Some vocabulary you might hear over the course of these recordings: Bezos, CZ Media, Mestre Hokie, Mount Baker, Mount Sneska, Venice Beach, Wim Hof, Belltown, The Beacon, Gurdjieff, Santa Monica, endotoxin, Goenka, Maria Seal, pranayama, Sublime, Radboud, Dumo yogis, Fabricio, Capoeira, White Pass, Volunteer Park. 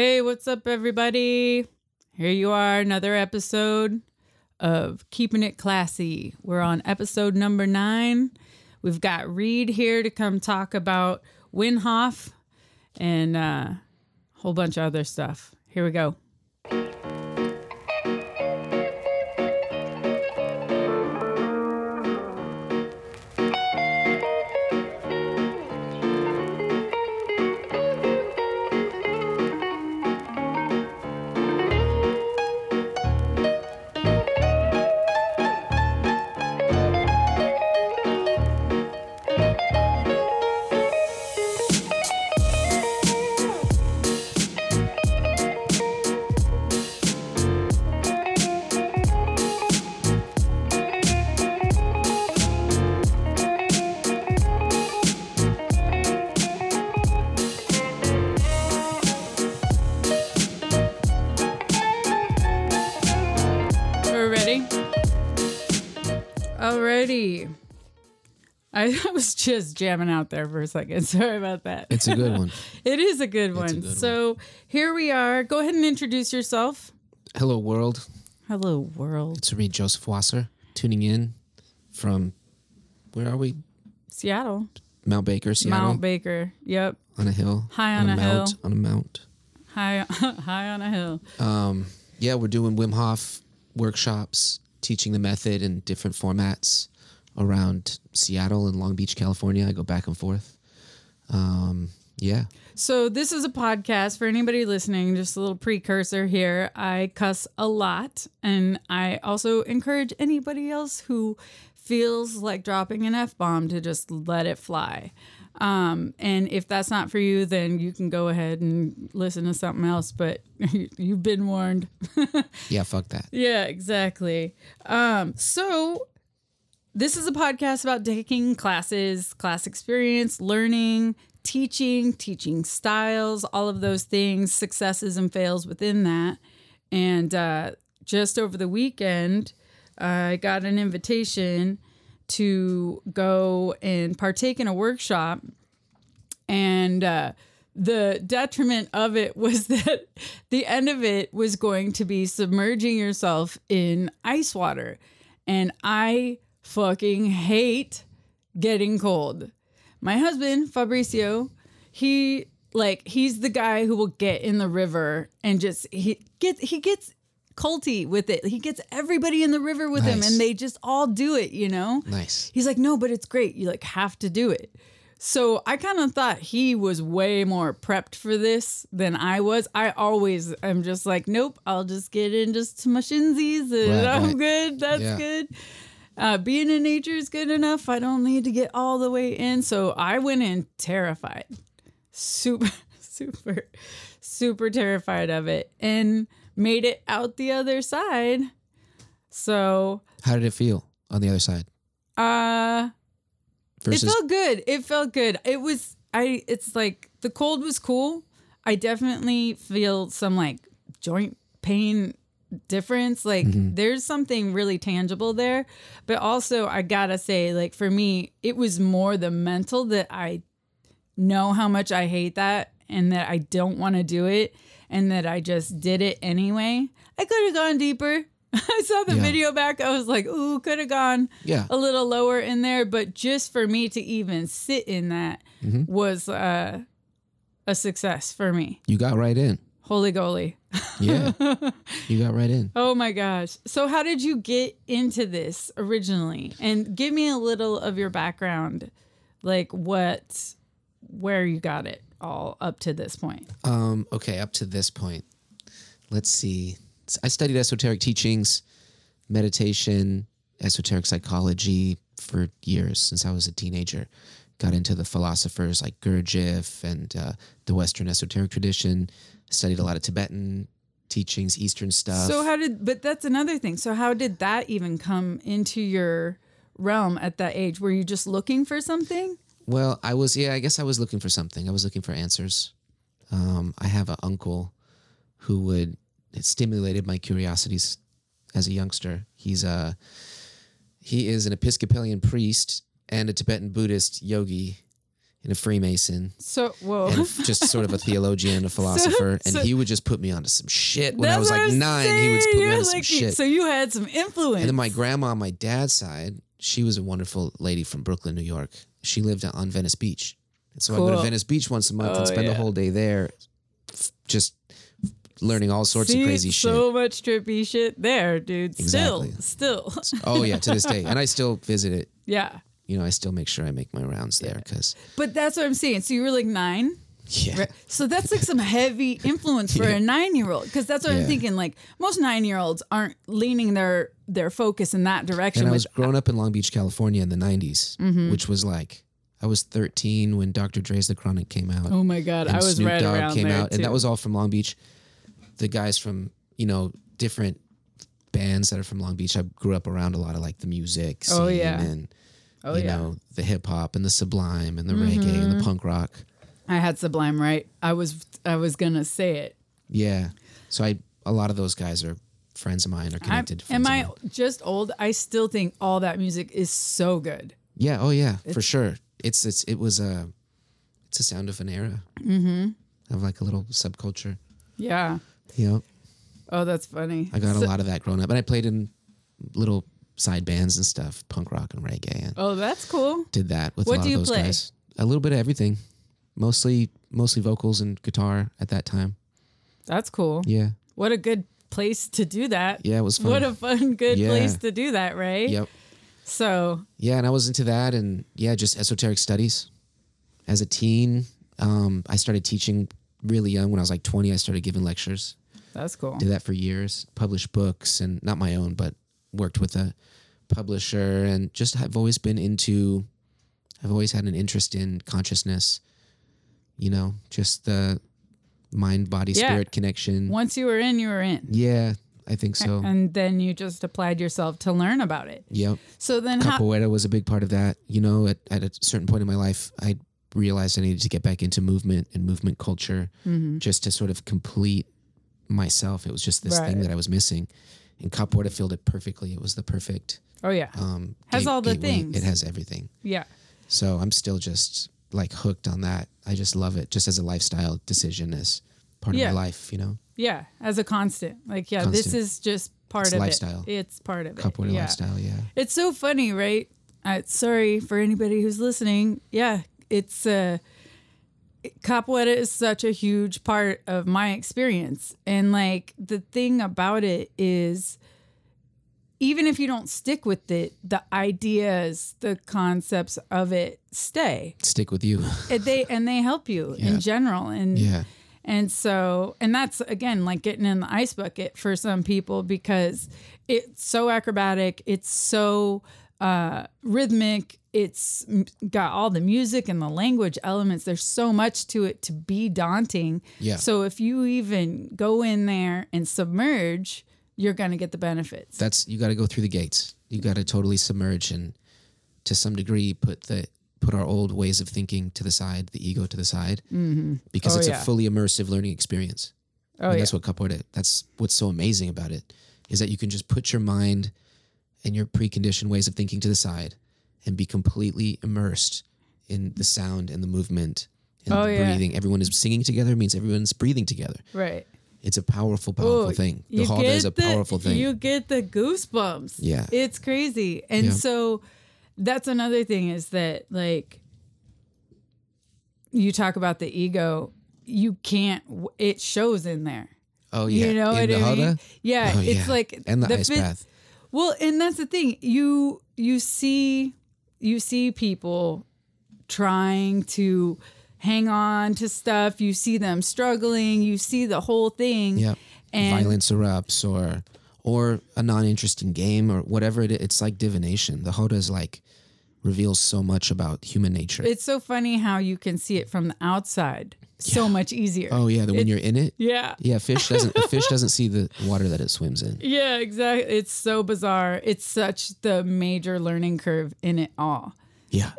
Hey, what's up, everybody? Here you are, another episode of Keeping It Classy. We're on episode number 9. We've got Reed here to come talk about Wim Hof and a whole bunch of other stuff. Here we go. I was just jamming out there for a second. Sorry about that. It's a good one. It is a good one. So here we are. Go ahead and introduce yourself. Hello, world. Hello, world. It's Reed Joseph Wasser tuning in from, where are we? Seattle. Mount Baker, Seattle. Mount Baker, yep. On a hill. High on a hill. On a mount. High on a hill. Yeah, we're doing Wim Hof workshops, teaching the method in different formats around Seattle and Long Beach, California. I go back and forth. Yeah. So this is a podcast for anybody listening, just a little precursor here. I cuss a lot, and I also encourage anybody else who feels like dropping an F-bomb to just let it fly. And if that's not for you, then you can go ahead and listen to something else, but you've been warned. Yeah, fuck that. Yeah, exactly. So this is a podcast about taking classes, class experience, learning, teaching styles, all of those things, successes and fails within that. And just over the weekend, I got an invitation to go and partake in a workshop. And the detriment of it was that the end of it was going to be submerging yourself in ice water. And I fucking hate getting cold. My husband, Fabricio, he's the guy who will get in the river and he gets culty with it. He gets everybody in the river with him, and they just all do it, you know? Nice. He's like, no, but it's great. You have to do it. So I kind of thought he was way more prepped for this than I was. I always am just like, nope, I'll just get in just to my shinsies and I'm good. That's good. Being in nature is good enough. I don't need to get all the way in. So I went in terrified, super terrified of it, and made it out the other side. So how did it feel on the other side? It felt good. It was, it's like the cold was cool. I definitely feel some joint pain difference. There's something really tangible there, but also I gotta say, for me, it was more the mental that I know how much I hate that and that I don't want to do it and that I just did it anyway. I could have gone deeper. I saw the video back. I was like, ooh, could have gone a little lower in there, but just for me to even sit in that was a success for me. You got right in. Holy goalie. Yeah, you got right in. Oh my gosh. So how did you get into this originally? And give me a little of your background, where you got it all up to this point. Okay, up to this point. Let's see. I studied esoteric teachings, meditation, esoteric psychology for years since I was a teenager. Got into the philosophers like Gurdjieff and the Western esoteric tradition. Studied a lot of Tibetan teachings, Eastern stuff. But that's another thing. So how did that even come into your realm at that age? Were you just looking for something? Well, I was looking for something. I was looking for answers. I have an uncle who stimulated my curiosities as a youngster. He is an Episcopalian priest and a Tibetan Buddhist yogi. and a Freemason. So, whoa. And just sort of a theologian and a philosopher. And he would just put me onto some shit. When I was like nine, he would put me onto some shit. So you had some influence. And then my grandma on my dad's side, she was a wonderful lady from Brooklyn, New York. She lived on Venice Beach. And so I go to Venice Beach once a month and spend a whole day there just learning all sorts of crazy shit. So much trippy shit there, dude. Exactly. Still. Oh, yeah, to this day. And I still visit it. Yeah. You know, I still make sure I make my rounds there. But that's what I'm saying. So you were like nine? Yeah. Right? So that's like some heavy influence for a 9-year-old. Because that's what I'm thinking. Like most 9-year-olds aren't leaning their focus in that direction. And I was growing up in Long Beach, California in the 90s, which was like, I was 13 when Dr. Dre's The Chronic came out. Oh my God. I was Snoop right Dogg around came there out, too. And that was all from Long Beach. The guys from, you know, different bands that are from Long Beach. I grew up around a lot of like the music scene and, you know, the hip hop and the Sublime and the reggae and the punk rock. I had Sublime, right? I was going to say it. Yeah. So a lot of those guys are friends of mine or connected. Just old? I still think all that music is so good. Yeah. Oh yeah, for sure. It's a sound of an era of like a little subculture. Yeah. You know? Oh, that's funny. I got a lot of that growing up, and I played in little side bands and stuff, punk rock and reggae. And that's cool. Did that with a lot of those guys. A little bit of everything, mostly vocals and guitar at that time. That's cool. Yeah. What a good place to do that. Yeah, it was fun. What a fun, good place to do that, right? Yep. So yeah, and I was into that, and just esoteric studies. As a teen, I started teaching really young. When I was like 20, I started giving lectures. That's cool. Did that for years. Published books, and not my own, but worked with a publisher, and just I've always had an interest in consciousness. You know, just the mind, body, spirit connection. Once you were in, you were in. Yeah. I think so. And then you just applied yourself to learn about it. Yep. So then Capoeira was a big part of that. You know, at a certain point in my life, I realized I needed to get back into movement and movement culture just to sort of complete myself. It was just this thing that I was missing. And Capoeira filled it perfectly. It was the perfect. Oh, yeah. Has all the things. It has everything. Yeah. So I'm still just like hooked on that. I just love it just as a lifestyle decision, as part of my life, you know? Yeah, as a constant. Like, this is just part of lifestyle. It's part of it. Capoeira lifestyle, yeah. It's so funny, right? Sorry for anybody who's listening. Yeah, it's Capoeira is such a huge part of my experience. And, like, the thing about it is, even if you don't stick with it, the ideas, the concepts of it stay. Stick with you. They help you in general. And And so, and that's, again, like getting in the ice bucket for some people, because it's so acrobatic, it's so rhythmic, it's got all the music and the language elements. There's so much to it to be daunting. Yeah. So if you even go in there and submerge, you're going to get the benefits. You got to go through the gates. You got to totally submerge and to some degree put our old ways of thinking to the side, the ego to the side, because it's a fully immersive learning experience. That's what Capoeira, that's what's so amazing about it, is that you can just put your mind and your preconditioned ways of thinking to the side and be completely immersed in the sound and the movement and the breathing. Everyone is singing together, means everyone's breathing together. Right. It's a powerful thing. The whole is a powerful thing. You get the goosebumps. Yeah. It's crazy. And so... that's another thing, is that, like, you talk about the ego, you can't, it shows in there. Oh, yeah. You know in what I mean? Yeah. Oh, it's like. And the ice bath. Well, and that's the thing. You see people trying to hang on to stuff. You see them struggling. You see the whole thing. Yeah. Violence erupts or a non-interesting game or whatever it is. It's like divination. The Hoda is like reveals so much about human nature. It's so funny how you can see it from the outside so much easier. Oh yeah, when you're in it. Yeah. Yeah, a fish doesn't see the water that it swims in. Yeah, exactly. It's so bizarre. It's such the major learning curve in it all. Yeah.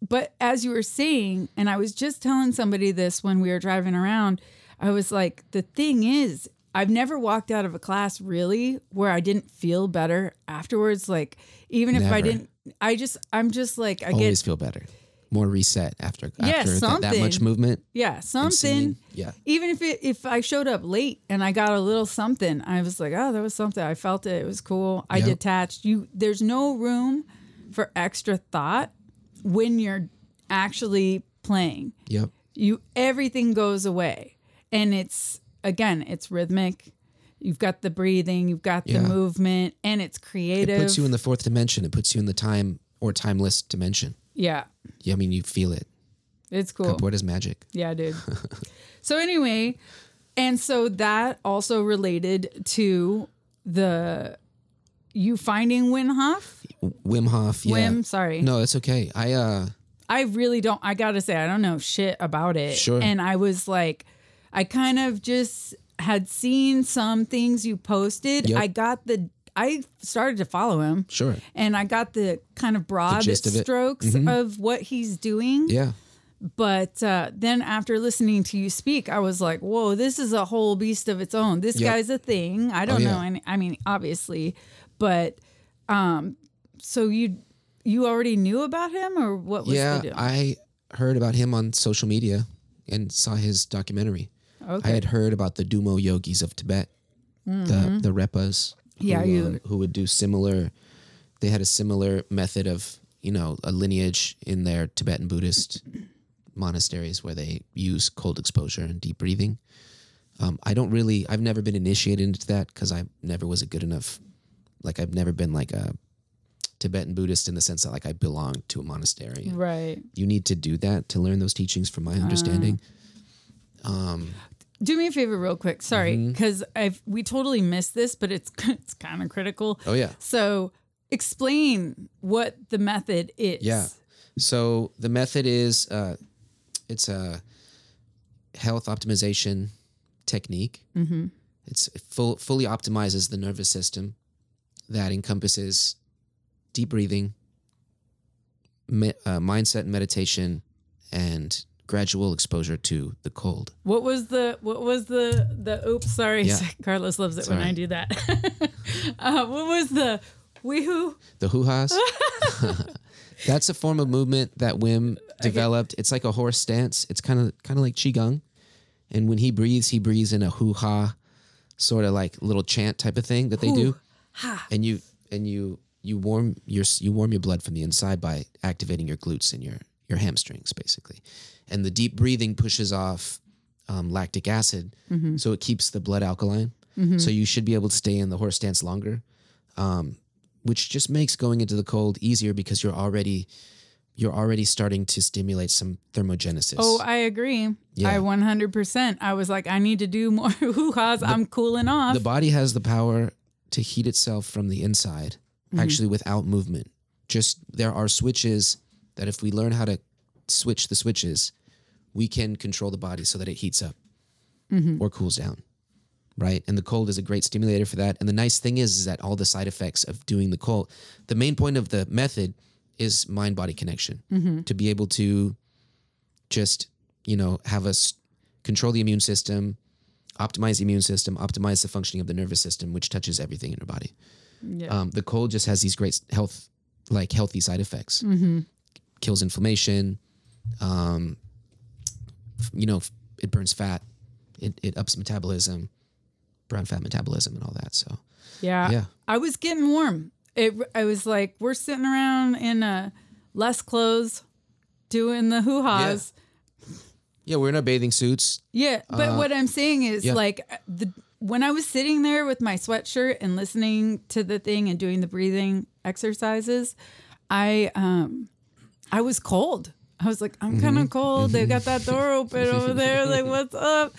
But as you were saying, and I was just telling somebody this when we were driving around, I was like, the thing is, I've never walked out of a class really where I didn't feel better afterwards. Like, even if I didn't, I'm just like, I always feel better. more reset after that much movement. Yeah, something. Yeah. Even if I showed up late and I got a little something, I was like, oh, there was something. I felt it. It was cool. I detached. There's no room for extra thought when you're actually playing. Yep. Everything goes away. And it's rhythmic. You've got the breathing, you've got the movement, and it's creative. It puts you in the fourth dimension. It puts you in the time or timeless dimension. Yeah. Yeah, I mean, you feel it. It's cool. Capoeira's magic. Yeah, dude. So anyway, and so that also related to you finding Wim Hof? Wim Hof, yeah. Wim, sorry. No, it's okay. I really don't, I gotta say, I don't know shit about it. Sure. And I was like, I kind of just had seen some things you posted. Yep. I started to follow him. Sure. And I got the kind of broad strokes of what he's doing. Yeah. But then after listening to you speak, I was like, whoa, this is a whole beast of its own. This guy's a thing. I don't know. Any, I mean, obviously, but so you already knew about him, or what was the deal? Yeah, I heard about him on social media and saw his documentary. Okay. I had heard about the Dumo yogis of Tibet, the Repas, who would do similar. They had a similar method of, a lineage in their Tibetan Buddhist monasteries where they use cold exposure and deep breathing. I've never been initiated into that because I never was a good enough. Like, I've never been like a Tibetan Buddhist in the sense that like I belong to a monastery. Right. You need to do that to learn those teachings, from my understanding. Do me a favor real quick. Sorry, because we totally missed this, but it's kind of critical. Oh, yeah. So explain what the method is. Yeah. So the method is it's a health optimization technique. Mm-hmm. It fully optimizes the nervous system that encompasses deep breathing, mindset and meditation, and gradual exposure to the cold. What was the oops, sorry. Yeah. Carlos loves it when I do that. What was the wee-hoo? The hoo-has. That's a form of movement that Wim developed. It's like a horse stance. It's kind of like qigong. And when he breathes in a hoo-ha, sort of like little chant type of thing that they do. Ha. And you warm your blood from the inside by activating your glutes and your hamstrings, basically. And the deep breathing pushes off lactic acid, so it keeps the blood alkaline. Mm-hmm. So you should be able to stay in the horse stance longer, which just makes going into the cold easier because you're already starting to stimulate some thermogenesis. Oh, I agree. Yeah. I 100%. I was like, I need to do more hoo-has. I'm cooling off. The body has the power to heat itself from the inside, actually without movement. Just there are switches that if we learn how to switch the switches, we can control the body so that it heats up or cools down, right? And the cold is a great stimulator for that. And the nice thing is that all the side effects of doing the cold, the main point of the method is mind-body connection, to be able to just, have us control the immune system, optimize the immune system, optimize the functioning of the nervous system, which touches everything in your body. Yeah. The cold just has these great healthy side effects. Mm-hmm. Kills inflammation, it burns fat, it ups metabolism, brown fat metabolism and all that. So yeah. I was getting warm. I was like, we're sitting around in less clothes doing the hoo-has. Yeah, we're in our bathing suits. Yeah, but what I'm saying is when I was sitting there with my sweatshirt and listening to the thing and doing the breathing exercises, I was cold. I was like, I'm kind of cold. They've got that door open over there. Like, what's up?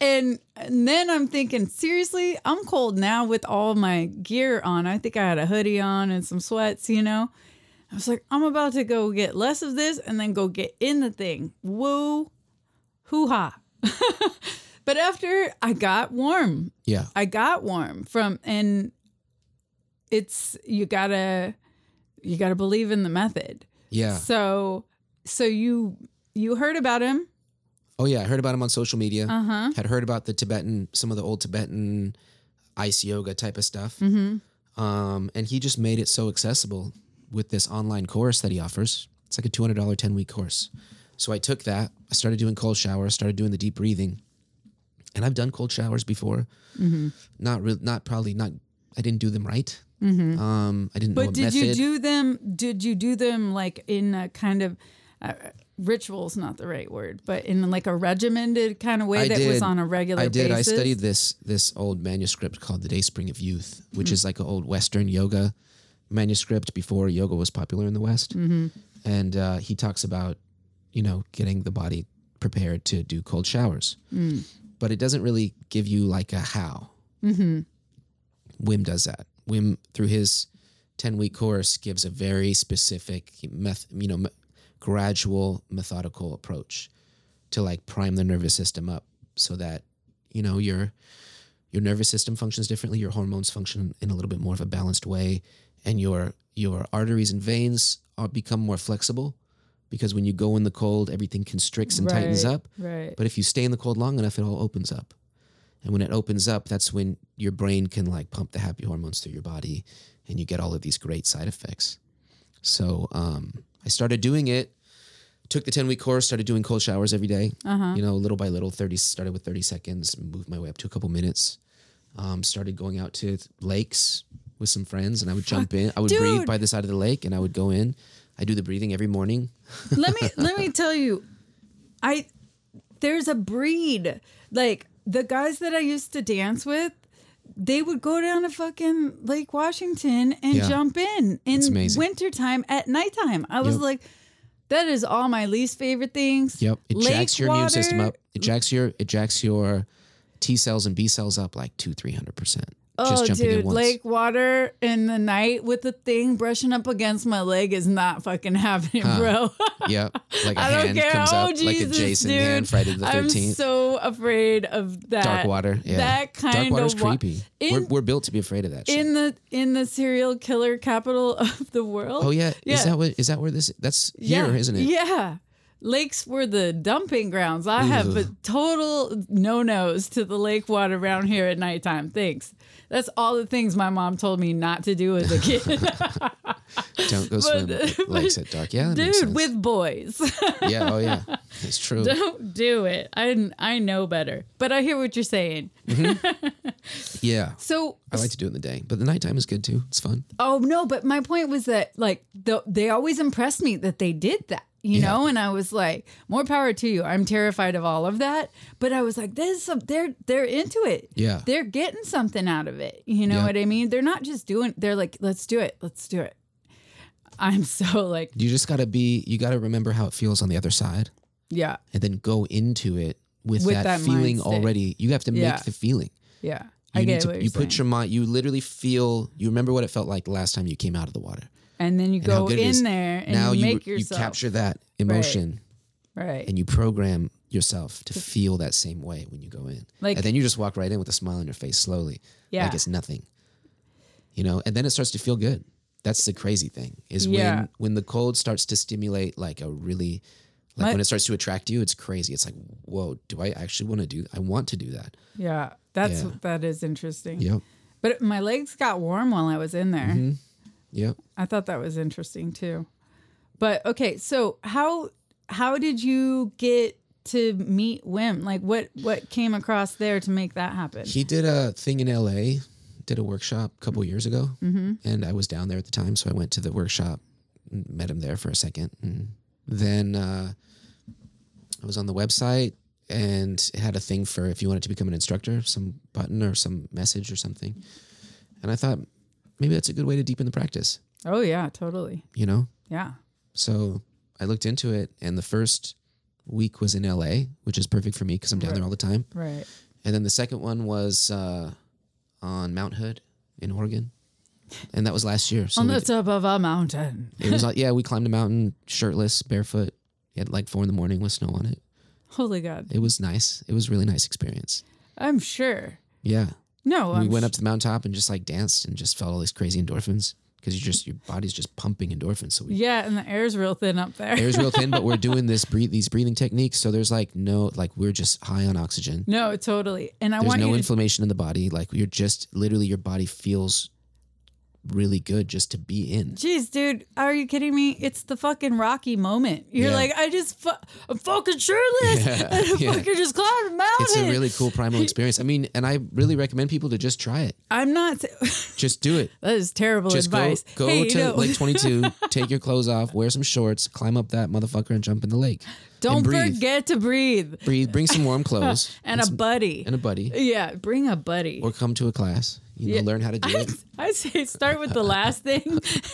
And then I'm thinking, seriously, I'm cold now with all my gear on. I think I had a hoodie on and some sweats, I was like, I'm about to go get less of this and then go get in the thing. Woo. Hoo-ha. But after I got warm. Yeah. I got warm and it's, you gotta believe in the method. Yeah. So you heard about him? Oh yeah, I heard about him on social media. Uh-huh. Had heard about some of the old Tibetan ice yoga type of stuff. Mm-hmm. And he just made it so accessible with this online course that he offers It's like a $200 10-week course. So I took that. I started doing cold showers, started doing the deep breathing. And I've done cold showers before. Mm-hmm. Not probably, I didn't do them right. Mm-hmm. I didn't know a method. But did you do them like in a kind of... ritual's not the right word, but in like a regimented kind of way was on a regular basis? I did. I studied this old manuscript called The Dayspring of Youth, which mm-hmm. is like an old Western yoga manuscript before yoga was popular in the West. Mm-hmm. And he talks about, getting the body prepared to do cold showers. Mm. But it doesn't really give you like a how. Mm-hmm. Wim does that. Wim, through his 10-week course, gives a very specific gradual, methodical approach to like prime the nervous system up so that, your nervous system functions differently, your hormones function in a little bit more of a balanced way, and your arteries and veins become more flexible, because when you go in the cold, everything constricts and tightens up. Right. But if you stay in the cold long enough, it all opens up. And when it opens up, that's when your brain can like pump the happy hormones through your body and you get all of these great side effects. So, I started doing it, took the 10-week course, started doing cold showers every day, uh-huh. Little by little, started with 30 seconds, moved my way up to a couple minutes, started going out to lakes with some friends, and I would jump in. I would breathe by the side of the lake, and I would go in. I do the breathing every morning. Let me tell you, there's a breed. Like, the guys that I used to dance with, they would go down to fucking Lake Washington and jump in wintertime at nighttime. I was like, that is all my least favorite things. Yep. It jacks your immune system up. It jacks your T cells and B cells up like 200-300%. Oh, dude, lake water in the night with the thing brushing up against my leg is not fucking happening, bro. Yeah, like a hand comes up, Jesus, like a Jason hand, Friday the 13th. I'm so afraid of that. Dark water, yeah. That kind of... Dark water's creepy. We're built to be afraid of that shit. In the serial killer capital of the world. Oh, yeah. Is that where this... That's here, isn't it? Yeah. Lakes were the dumping grounds. I have a total no-nos to the lake water around here at nighttime. Thanks. That's all the things my mom told me not to do as a kid. Don't go swim at lakes at dark. Yeah, dude, with boys. Yeah, oh yeah, it's true. Don't do it. I know better, but I hear what you're saying. Mm-hmm. Yeah. So I like to do it in the day, but the nighttime is good too. It's fun. Oh no, but my point was that like they always impressed me that they did that. And I was like, more power to you. I'm terrified of all of that. But I was like, they're into it. Yeah. They're getting something out of it. You know what I mean? They're not just doing, they're like, let's do it. I'm so like. You just gotta remember how it feels on the other side. Yeah. And then go into it with that feeling already. You have to make the feeling. Yeah. You literally feel, you remember what it felt like last time you came out of the water. And then you go in there and now you capture that emotion. Right. And you program yourself to feel that same way when you go in. Like, and then you just walk right in with a smile on your face slowly. Yeah. Like it's nothing. And then it starts to feel good. That's the crazy thing is when the cold starts to stimulate like a really, like when it starts to attract you, it's crazy. It's like, whoa, do I actually want to do, I want to do that. Yeah. That is interesting. Yep. But my legs got warm while I was in there. Mm-hmm. Yeah, I thought that was interesting too. But okay, so how did you get to meet Wim? Like what came across there to make that happen? He did a thing in LA, did a workshop a couple years ago, mm-hmm. and I was down there at the time, so I went to the workshop, met him there for a second, and then I was on the website and it had a thing for if you wanted to become an instructor, some button or some message or something, and I thought, maybe that's a good way to deepen the practice. Oh, yeah, totally. Yeah. So I looked into it, and the first week was in L.A., which is perfect for me because I'm down there all the time. Right. And then the second one was on Mount Hood in Oregon, and that was last year. So on the top of a mountain. It was like, we climbed a mountain shirtless, barefoot, at like 4 a.m. with snow on it. Holy God. It was nice. It was a really nice experience. I'm sure. Yeah. No, we went up to the mountaintop and just like danced and just felt all these crazy endorphins because your body's just pumping endorphins. So and the air's real thin up there. Air's real thin, but we're doing these breathing techniques. So there's like we're just high on oxygen. No, totally. And there's no inflammation in the body. Like you're just literally your body feels really good just to be in. Jeez, dude, are you kidding me? It's the fucking Rocky moment. You're like, I'm fucking shirtless and I'm fucking just climbing a mountain. It's a really cool primal experience. I mean, and I really recommend people to just try it. I'm not. Just do it. That is terrible just advice. Go to Lake 22, take your clothes off, wear some shorts, climb up that motherfucker and jump in the lake. Don't forget to breathe. Bring some warm clothes. and a buddy. Yeah, bring a buddy. Or come to a class. Learn how to do it. I say start with the last thing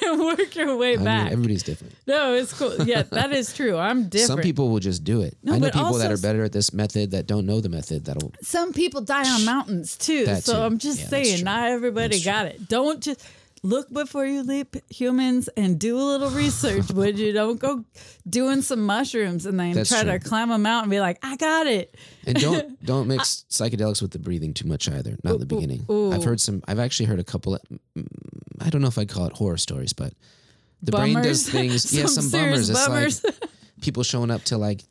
and work your way back. I mean, everybody's different. No, it's cool. Yeah, that is true. I'm different. Some people will just do it. No, I know people that are better at this method that don't know the method. Some people die on mountains too. So I'm just saying, not everybody got it. Don't just... Look before you leap, humans, and do a little research, would you? Don't go doing some mushrooms and then try to climb a mountain and be like, I got it. And don't mix psychedelics with the breathing too much either, not in the beginning. Ooh. I've actually heard a couple of, I don't know if I'd call it horror stories, but the brain does things. Yeah, some bummers. It's like people showing up to like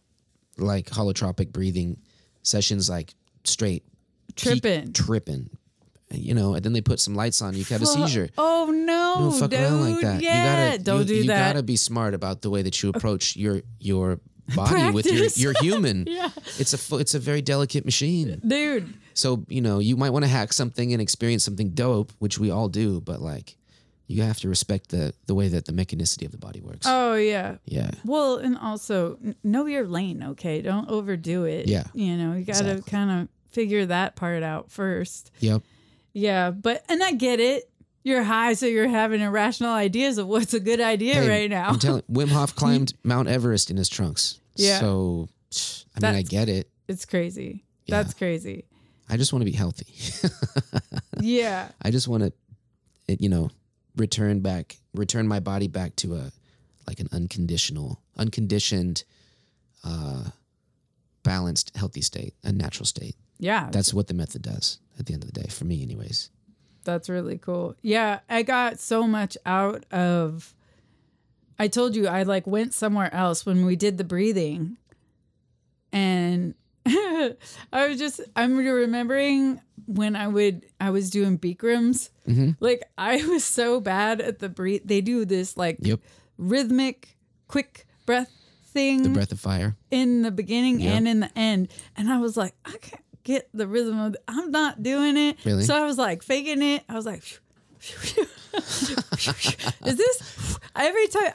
holotropic breathing sessions, like straight. Tripping. And then they put some lights on. You have a seizure. Oh no! Don't fuck around like that. Yeah, you gotta be smart about the way that you approach your body with your human. Yeah, it's a very delicate machine, dude. So you might want to hack something and experience something dope, which we all do. But you have to respect the way that the mechanicity of the body works. Oh yeah. Yeah. Well, and also know your lane. Okay, don't overdo it. Yeah. You gotta kind of figure that part out first. Yep. Yeah, and I get it. You're high, so you're having irrational ideas of what's a good idea right now. I'm telling Wim Hof climbed Mount Everest in his trunks. Yeah. So, I get it. It's crazy. Yeah. That's crazy. I just want to be healthy. Yeah. I just want to, return my body back to an unconditioned, balanced, healthy state, a natural state. Yeah. That's what the method does at the end of the day, for me anyways. That's really cool. Yeah, I got so much out of... I told you I went somewhere else when we did the breathing. And I'm remembering when I was doing Bikrams. Mm-hmm. I was so bad at the breathe. They do this rhythmic, quick breath thing. The breath of fire. In the beginning and in the end. And I was like, I can't get the rhythm of I'm not doing it. Really? So I was faking it. I was like, is this every time?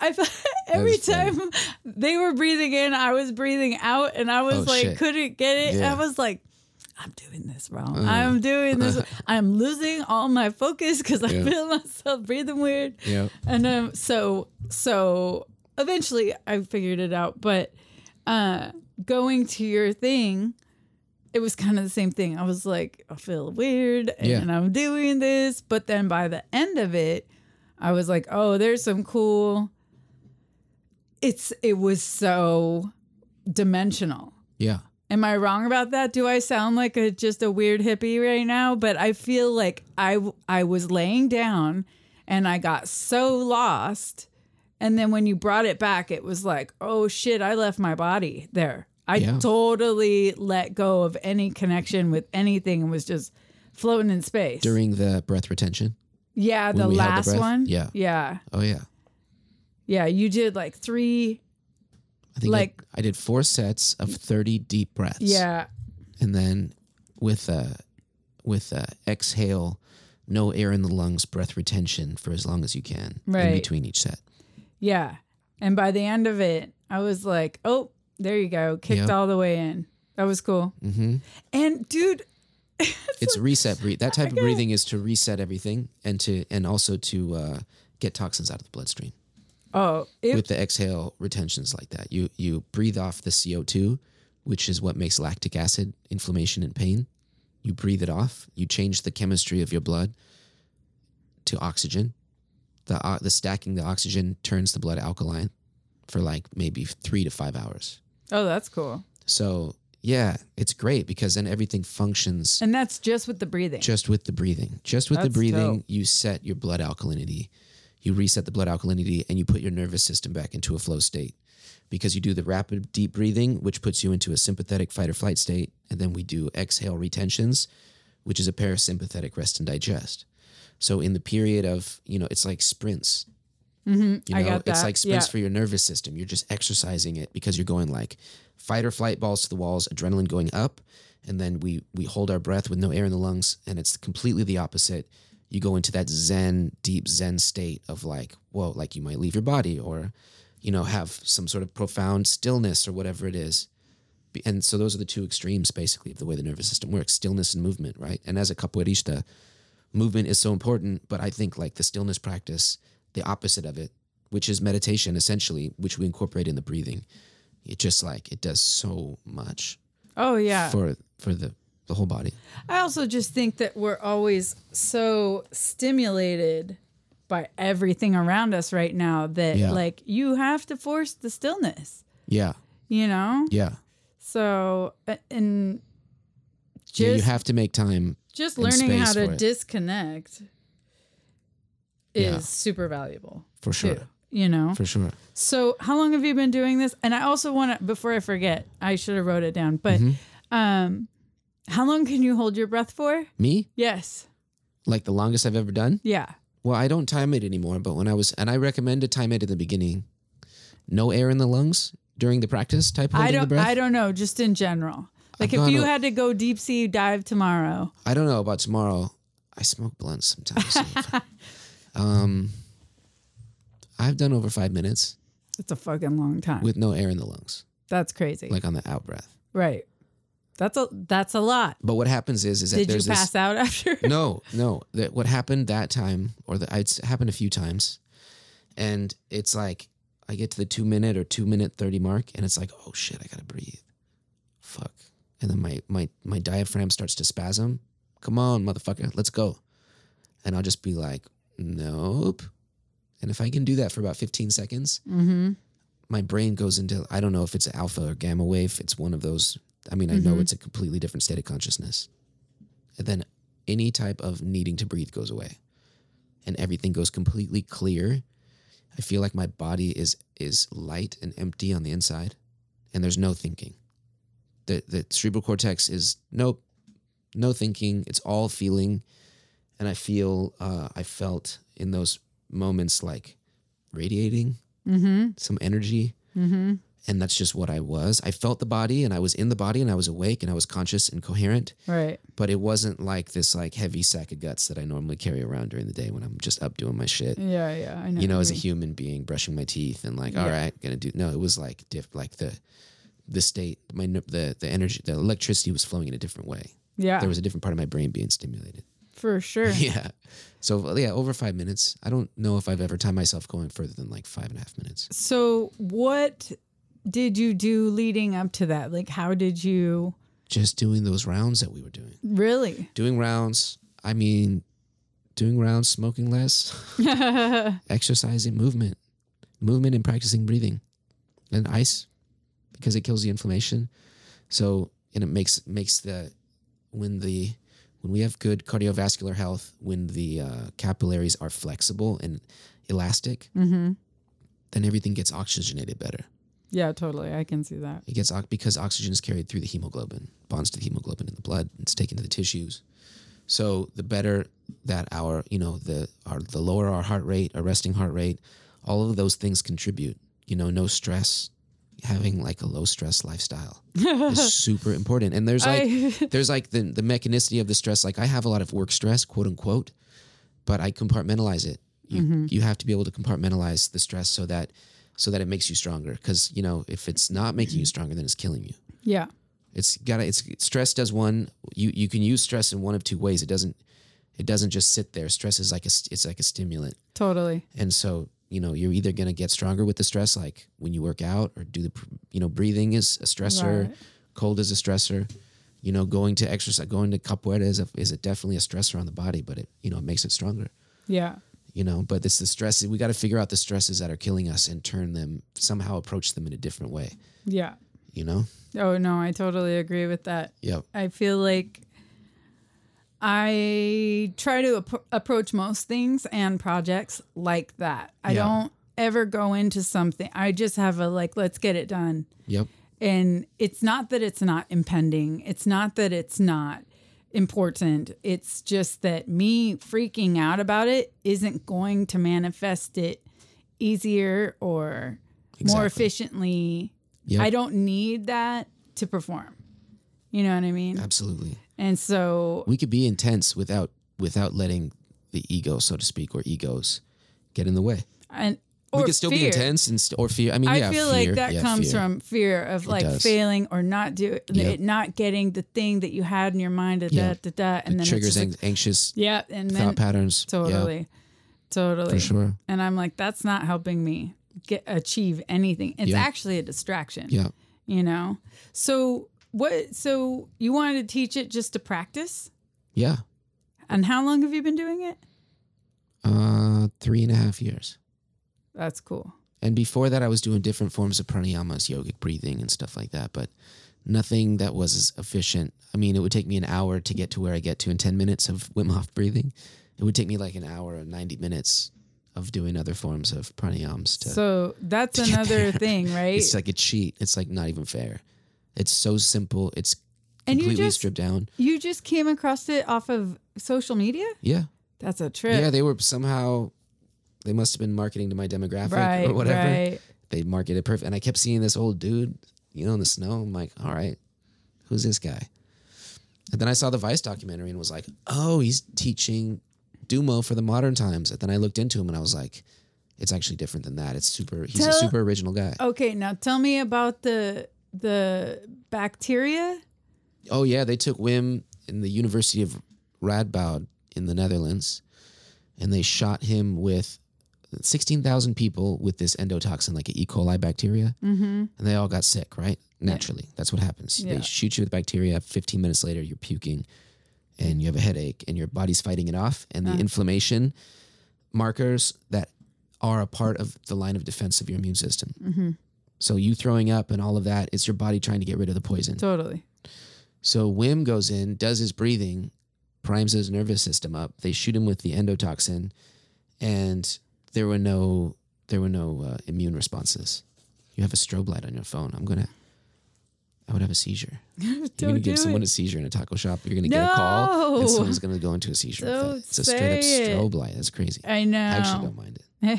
Every time they were breathing in, I was breathing out, and I was shit. Couldn't get it. Yeah. I was like, I'm doing this wrong. I'm doing this. I'm losing all my focus because I feel myself breathing weird. Yeah. And so eventually I figured it out. But going to your thing. It was kind of the same thing. I was like, I feel weird and I'm doing this. But then by the end of it, I was like, oh, there's some cool. It was so dimensional. Yeah. Am I wrong about that? Do I sound like just a weird hippie right now? But I feel like I was laying down and I got so lost. And then when you brought it back, it was like, oh, shit, I left my body there. I totally let go of any connection with anything and was just floating in space. During the breath retention? Yeah, the last one? Yeah. Yeah. Oh, yeah. Yeah, you did three. I think I did 4 sets of 30 deep breaths. Yeah. And then with a exhale, no air in the lungs, breath retention for as long as you can in between each set. Yeah. And by the end of it, I was like, oh, there you go. Kicked all the way in. That was cool. Mm-hmm. And dude, it's reset breathe. That type of breathing is to reset everything and also to get toxins out of the bloodstream. Oh, with the exhale retentions like that, you breathe off the CO2, which is what makes lactic acid, inflammation, and pain. You breathe it off. You change the chemistry of your blood to oxygen. The stacking the oxygen turns the blood alkaline for maybe 3 to 5 hours. Oh, that's cool. So, yeah, it's great because then everything functions. And that's just with the breathing. Just with the breathing, you set your blood alkalinity. You reset the blood alkalinity and you put your nervous system back into a flow state because you do the rapid deep breathing, which puts you into a sympathetic fight or flight state. And then we do exhale retentions, which is a parasympathetic rest and digest. So in the period of, you know, it's like sprints. Mm-hmm. You know, I got that. It's like sprints for your nervous system. You're just exercising it because you're going like fight or flight, balls to the walls, adrenaline going up. And then we hold our breath with no air in the lungs. And it's completely the opposite. You go into that Zen, deep Zen state of like, whoa, like you might leave your body or, you know, have some sort of profound stillness or whatever it is. And so those are the two extremes basically of the way the nervous system works, stillness and movement, right? And as a capoeirista, movement is so important, but I think like the stillness practice, the opposite of it, which is meditation essentially, which we incorporate in the breathing. It just like, it does so much. Oh yeah. For the whole body. I also just think that we're always so stimulated by everything around us right now that like you have to force the stillness. Yeah. You know? Yeah. So, and just, you have to make time. Just learning how to disconnect is super valuable. For sure. Too, you know? For sure. So how long have you been doing this? And I also want to, before I forget, I should have wrote it down, but how long can you hold your breath for? Me? Yes. Like the longest I've ever done? Yeah. Well, I don't time it anymore, but when I was, and I recommend to time it in the beginning. No air in the lungs during the practice type holding the breath? I don't know, just in general. Like if you had to go deep sea dive tomorrow. I don't know about tomorrow. I smoke blunts sometimes. So I've done over 5 minutes. It's a fucking long time. With no air in the lungs. That's crazy. Like on the out breath. Right. That's a lot. But what happens is that there's this... Did you pass out after? No. What happened that time, or it's happened a few times, and it's like I get to the 2 minute or 2 minute 30 mark, and it's like, oh shit, I gotta breathe. Fuck. And then my diaphragm starts to spasm. Come on, motherfucker, let's go. And I'll just be like, nope. And if I can do that for about 15 seconds, my brain goes into, I don't know if it's alpha or gamma wave. It's one of those. I mean, I know it's a completely different state of consciousness. And then any type of needing to breathe goes away. And everything goes completely clear. I feel like my body is light and empty on the inside. And there's no thinking. The cerebral cortex is no thinking. It's all feeling. And I feel, I felt in those moments like radiating some energy. Mm-hmm. And that's just what I was. I felt the body and I was in the body and I was awake and I was conscious and coherent. Right. But it wasn't like this like heavy sack of guts that I normally carry around during the day when I'm just up doing my shit. Yeah. I know. You know, as a human being brushing my teeth and like, all right, going to do. No, it was like like the state, the energy, the electricity was flowing in a different way. Yeah. There was a different part of my brain being stimulated. For sure. Yeah. So, over 5 minutes. I don't know if I've ever timed myself going further than like 5.5 minutes. So what... did you do leading up to that? Like, how did you... Just doing those rounds that we were doing. Really? Doing rounds, smoking less, exercising, movement and practicing breathing. And ice, because it kills the inflammation. So, and it makes when we have good cardiovascular health, when the capillaries are flexible and elastic, then everything gets oxygenated better. Yeah, totally. I can see that. It gets because oxygen is carried through the hemoglobin, bonds to the hemoglobin in the blood. It's taken to the tissues. So the better that the lower our heart rate, our resting heart rate, all of those things contribute. You know, no stress, having like a low stress lifestyle is super important. And there's like the mechanicity of the stress. Like I have a lot of work stress, quote unquote, but I compartmentalize it. You have to be able to compartmentalize the stress so that it makes you stronger. Because, you know, if it's not making you stronger, then it's killing you. Yeah. Stress does one, you can use stress in one of two ways. It doesn't just sit there. Stress is like a stimulant. Totally. And so, you know, you're either going to get stronger with the stress, like when you work out or do breathing is a stressor. Right. Cold is a stressor, you know, going to exercise, going to capoeira is definitely a stressor on the body, but it makes it stronger. Yeah. You know, but it's the stress. We got to figure out the stresses that are killing us and approach them in a different way. Yeah. You know? Oh, no, I totally agree with that. Yep. I feel like I try to approach most things and projects like that. I don't ever go into something. I just have a let's get it done. Yep. And it's not that it's not impending. It's not that it's not. important. It's just that me freaking out about it isn't going to manifest it easier or more efficiently. Yep. I don't need that to perform. You know what I mean? Absolutely. And so we could be intense without letting the ego, so to speak, or egos get in the way. And we could still be intense or fear. I mean, I feel like that comes from fear of like failing or not not getting the thing that you had in your mind. And then it triggers anxious thought patterns. Totally. For sure. And I'm like, that's not helping me achieve anything. It's actually a distraction. Yeah. You know? So you wanted to teach it just to practice? Yeah. And how long have you been doing it? 3.5 years. That's cool. And before that, I was doing different forms of pranayamas, yogic breathing and stuff like that, but nothing that was as efficient. I mean, it would take me an hour to get to where I get to in 10 minutes of Wim Hof breathing. It would take me like an hour or 90 minutes of doing other forms of pranayams. So that's another thing, right? It's like a cheat. It's like not even fair. It's so simple. It's completely stripped down. You just came across it off of social media? Yeah. That's a trip. Yeah, they were somehow... They must have been marketing to my demographic or whatever. Right. They marketed perfect. And I kept seeing this old dude, you know, in the snow. I'm like, all right, who's this guy? And then I saw the Vice documentary and was like, oh, he's teaching Dumo for the modern times. And then I looked into him and I was like, it's actually different than that. He's a super original guy. Okay, now tell me about the bacteria. Oh, yeah. They took Wim in the University of Radboud in the Netherlands and they shot him with 16,000 people with this endotoxin, like an E. coli bacteria, and they all got sick, right? Naturally. Yeah. That's what happens. Yeah. They shoot you with bacteria. 15 minutes later, you're puking and you have a headache and your body's fighting it off. And the inflammation markers that are a part of the line of defense of your immune system. Mm-hmm. So you throwing up and all of that, it's your body trying to get rid of the poison. Totally. So Wim goes in, does his breathing, primes his nervous system up. They shoot him with the endotoxin and... There were no immune responses. You have a strobe light on your phone. I would have a seizure. You're going to give someone a seizure in a taco shop. You're going to get a call and someone's going to go into a seizure. It's a straight up strobe light. That's crazy. I know. I actually don't mind it. I kind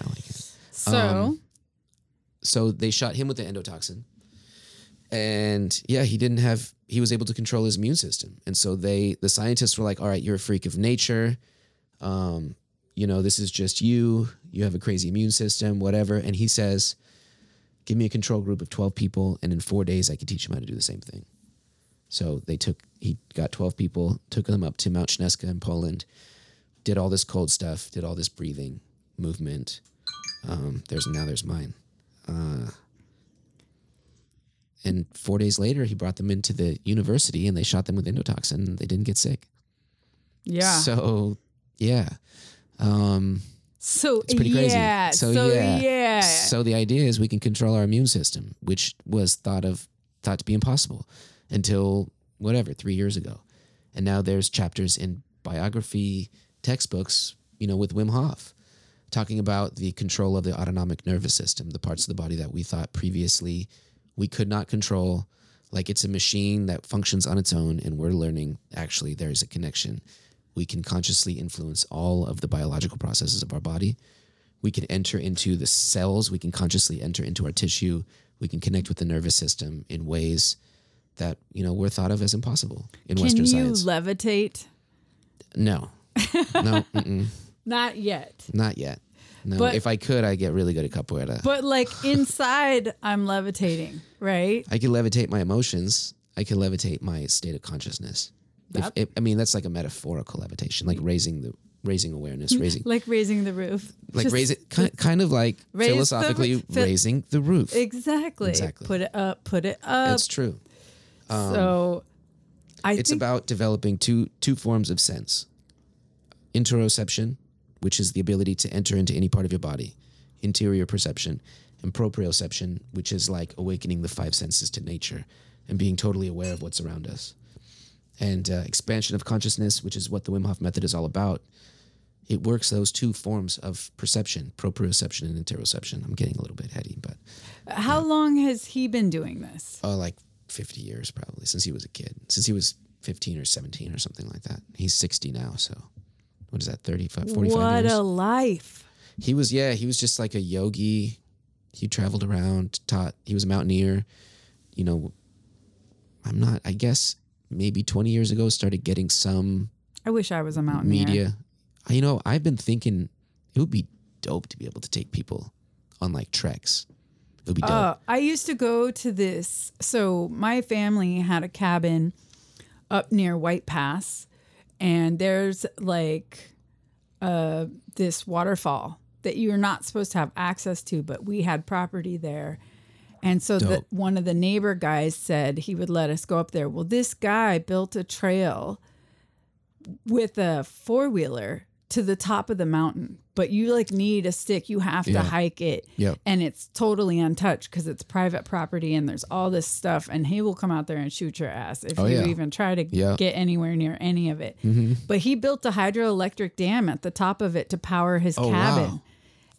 of like it. So they shot him with the endotoxin and he was able to control his immune system. And so the scientists were like, all right, you're a freak of nature. You know, this is just you have a crazy immune system, whatever. And he says, give me a control group of 12 people. And in 4 days, I could teach them how to do the same thing. So he got 12 people, took them up to Mount Sneska in Poland, did all this cold stuff, did all this breathing movement. There's mine. And 4 days later, he brought them into the university and they shot them with endotoxin and they didn't get sick. Yeah. So, yeah. So it's pretty crazy. So the idea is we can control our immune system, which was thought to be impossible until 3 years ago. And now there's chapters in biography textbooks, you know, with Wim Hof talking about the control of the autonomic nervous system, the parts of the body that we thought previously we could not control. Like it's a machine that functions on its own and we're learning actually there is a connection. We can consciously influence all of the biological processes of our body. We can enter into the cells. We can consciously enter into our tissue. We can connect with the nervous system in ways that, you know, were thought of as impossible in Western science. Can you levitate? No. Not yet. No, but if I could, I'd get really good at capoeira. But like inside, I'm levitating, right? I can levitate my emotions. I can levitate my state of consciousness. That's like a metaphorical levitation, like raising awareness, like raising the roof, like philosophically raising the roof. Exactly. Put it up. That's true. So it's about developing two forms of sense: interoception, which is the ability to enter into any part of your body, interior perception, and proprioception, which is like awakening the five senses to nature and being totally aware of what's around us. And expansion of consciousness, which is what the Wim Hof method is all about. It works those two forms of perception, proprioception and interoception. I'm getting a little bit heady, but... How long has he been doing this? Like 50 years, probably, since he was a kid. Since he was 15 or 17 or something like that. He's 60 now, so what is that, 35, 45 what years? What a life. He was, yeah, he was just like a yogi. He traveled around, taught. He was a mountaineer. You know, I'm not, I guess maybe 20 years ago started getting some. I wish I was a mountaineer. Media. You know, I've been thinking it would be dope to be able to take people on like treks. It would be dope. I used to go to this. So my family had a cabin up near White Pass, and there's like this waterfall that you're not supposed to have access to, but we had property there. And so one of the neighbor guys said he would let us go up there. Well, this guy built a trail with a four-wheeler to the top of the mountain, but you like need a stick. You have to hike it. Yep. And it's totally untouched because it's private property and there's all this stuff, and he will come out there and shoot your ass if you even try to get anywhere near any of it. Mm-hmm. But he built a hydroelectric dam at the top of it to power his cabin. Wow.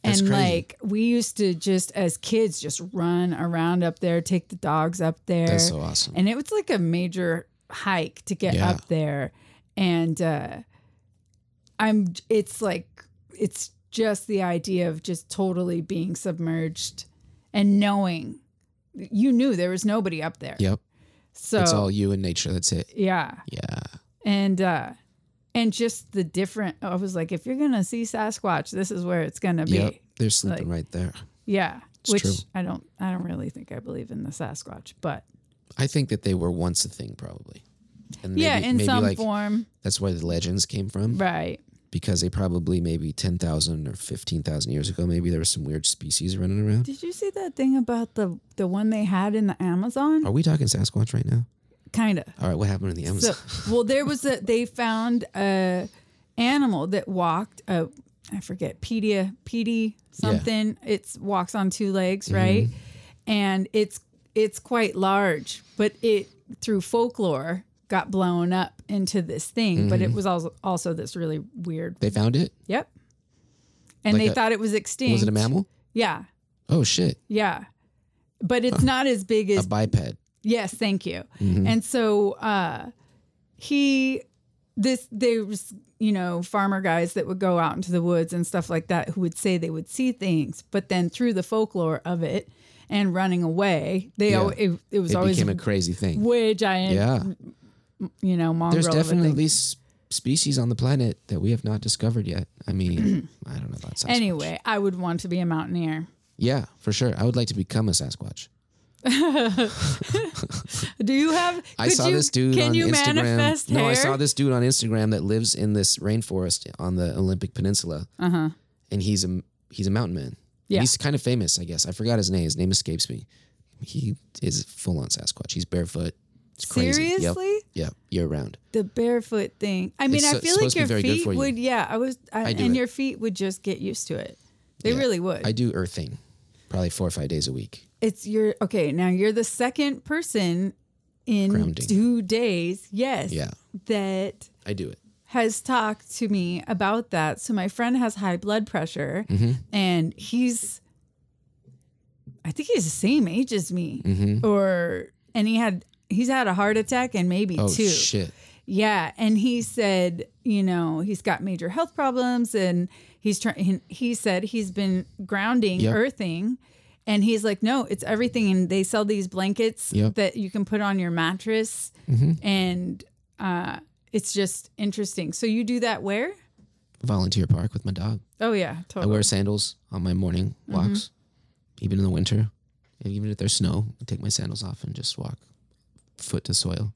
That's and crazy. Like we used to just as kids just run around up there, take the dogs up there. That's so awesome. And it was like a major hike to get up there. And it's like, it's just the idea of just totally being submerged and knowing you knew there was nobody up there. Yep. So it's all you and nature. That's it. Yeah. Yeah. And just the different, I was like, if you're going to see Sasquatch, this is where it's going to be. Yep. They're sleeping right there. Yeah. It's which true. I don't really think I believe in the Sasquatch, but I think that they were once a thing probably. And maybe, in some form. That's where the legends came from. Right. Because they probably maybe 10,000 or 15,000 years ago, maybe there were some weird species running around. Did you see that thing about the one they had in the Amazon? Are we talking Sasquatch right now? Kind of. All right, what happened in the Amazon? So, well, they found a animal that walked, I forget, PD something. Yeah. It walks on two legs, right? Mm-hmm. And it's quite large, but it, through folklore, got blown up into this thing, mm-hmm. but it was also this really weird. They found it? Yep. And like they thought it was extinct. Was it a mammal? Yeah. Oh, shit. Yeah. But it's not as big as... A biped. Yes, thank you. Mm-hmm. And so there was, you know, farmer guys that would go out into the woods and stuff like that who would say they would see things, but then through the folklore of it, and running away, it was always became a crazy thing. Way giant, you know, mongrel. There's definitely at least species on the planet that we have not discovered yet. I mean, I don't know about Sasquatch. Anyway, I would want to be a mountaineer. Yeah, for sure. I would like to become a Sasquatch. Do you have? I saw this dude on Instagram that lives in this rainforest on the Olympic Peninsula. Uh huh. And he's a mountain man. Yeah. He's kind of famous, I guess. I forgot his name. His name escapes me. He is full on Sasquatch. He's barefoot. It's crazy. Seriously? Yep. Year round. The barefoot thing. I mean, I feel like your feet would. Yeah, your feet would just get used to it. They really would. I do earthing, probably 4 or 5 days a week. Now you're the second person in grounding. 2 days. Yes. Yeah. That I do it. Has talked to me about that. So my friend has high blood pressure, mm-hmm. and I think he's the same age as me, mm-hmm. he's had a heart attack and maybe two. Oh, shit. Yeah. And he said, you know, he's got major health problems, and he said he's been grounding, earthing. And he's like, no, it's everything. And they sell these blankets that you can put on your mattress, mm-hmm. and, it's just interesting. So you do that where? Volunteer Park with my dog. Oh, yeah. Totally. I wear sandals on my morning walks, mm-hmm. even in the winter. And even if there's snow, I take my sandals off and just walk foot to soil.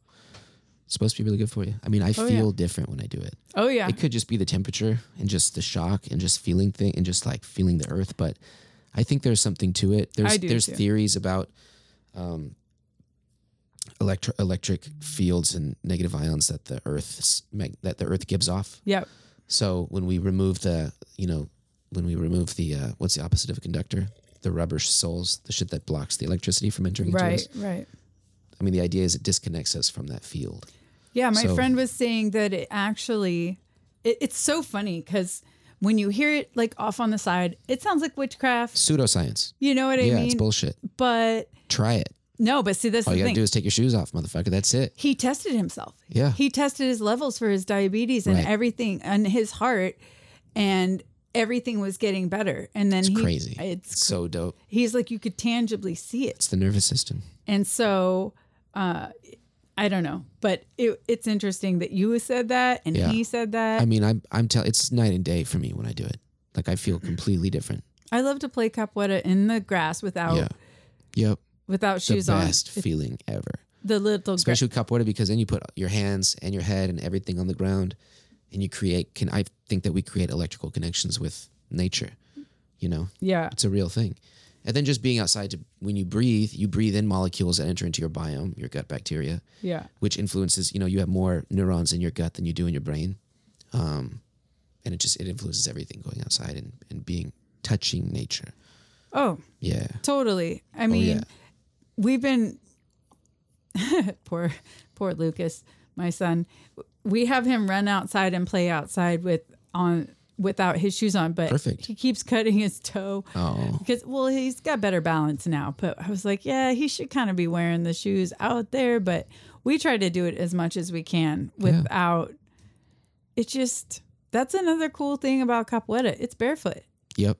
It's supposed to be really good for you. I mean, I feel different when I do it. Oh, yeah. It could just be the temperature and just the shock and just feeling thing and just like feeling the earth. But I think there's something to it. There's theories about... electric fields and negative ions that the earth gives off. Yep. So when we remove what's the opposite of a conductor? The rubber soles, the shit that blocks the electricity from entering into us. Right. I mean, the idea is it disconnects us from that field. Yeah. My friend was saying that it actually, it's so funny because when you hear it like off on the side, it sounds like witchcraft. Pseudoscience. You know what I mean? Yeah, it's bullshit. But try it. No, but see, this all is the thing. All you got to do is take your shoes off, motherfucker. That's it. He tested himself. Yeah. He tested his levels for his diabetes and everything on his heart, and everything was getting better. And then it's crazy. It's so dope. He's like, you could tangibly see it. It's the nervous system. And so, I don't know, but it's interesting that you said that and he said that. I mean, it's night and day for me when I do it. Like, I feel completely different. I love to play capoeira in the grass without without shoes on. The best feeling ever. The little especially capoeira, because then you put your hands and your head and everything on the ground, and you create. I think that we create electrical connections with nature. You know, it's a real thing. And then just being outside, when you breathe in molecules that enter into your biome, your gut bacteria, which influences, you have more neurons in your gut than you do in your brain. And it influences everything, going outside and touching nature. Oh, yeah, totally. I mean, we've been, poor Lucas, my son, we have him run outside and play outside without his shoes on, but he keeps cutting his toe because, he's got better balance now. But I was like, he should kind of be wearing the shoes out there. But we try to do it as much as we can without it. Just, that's another cool thing about capoeira. It's barefoot. Yep.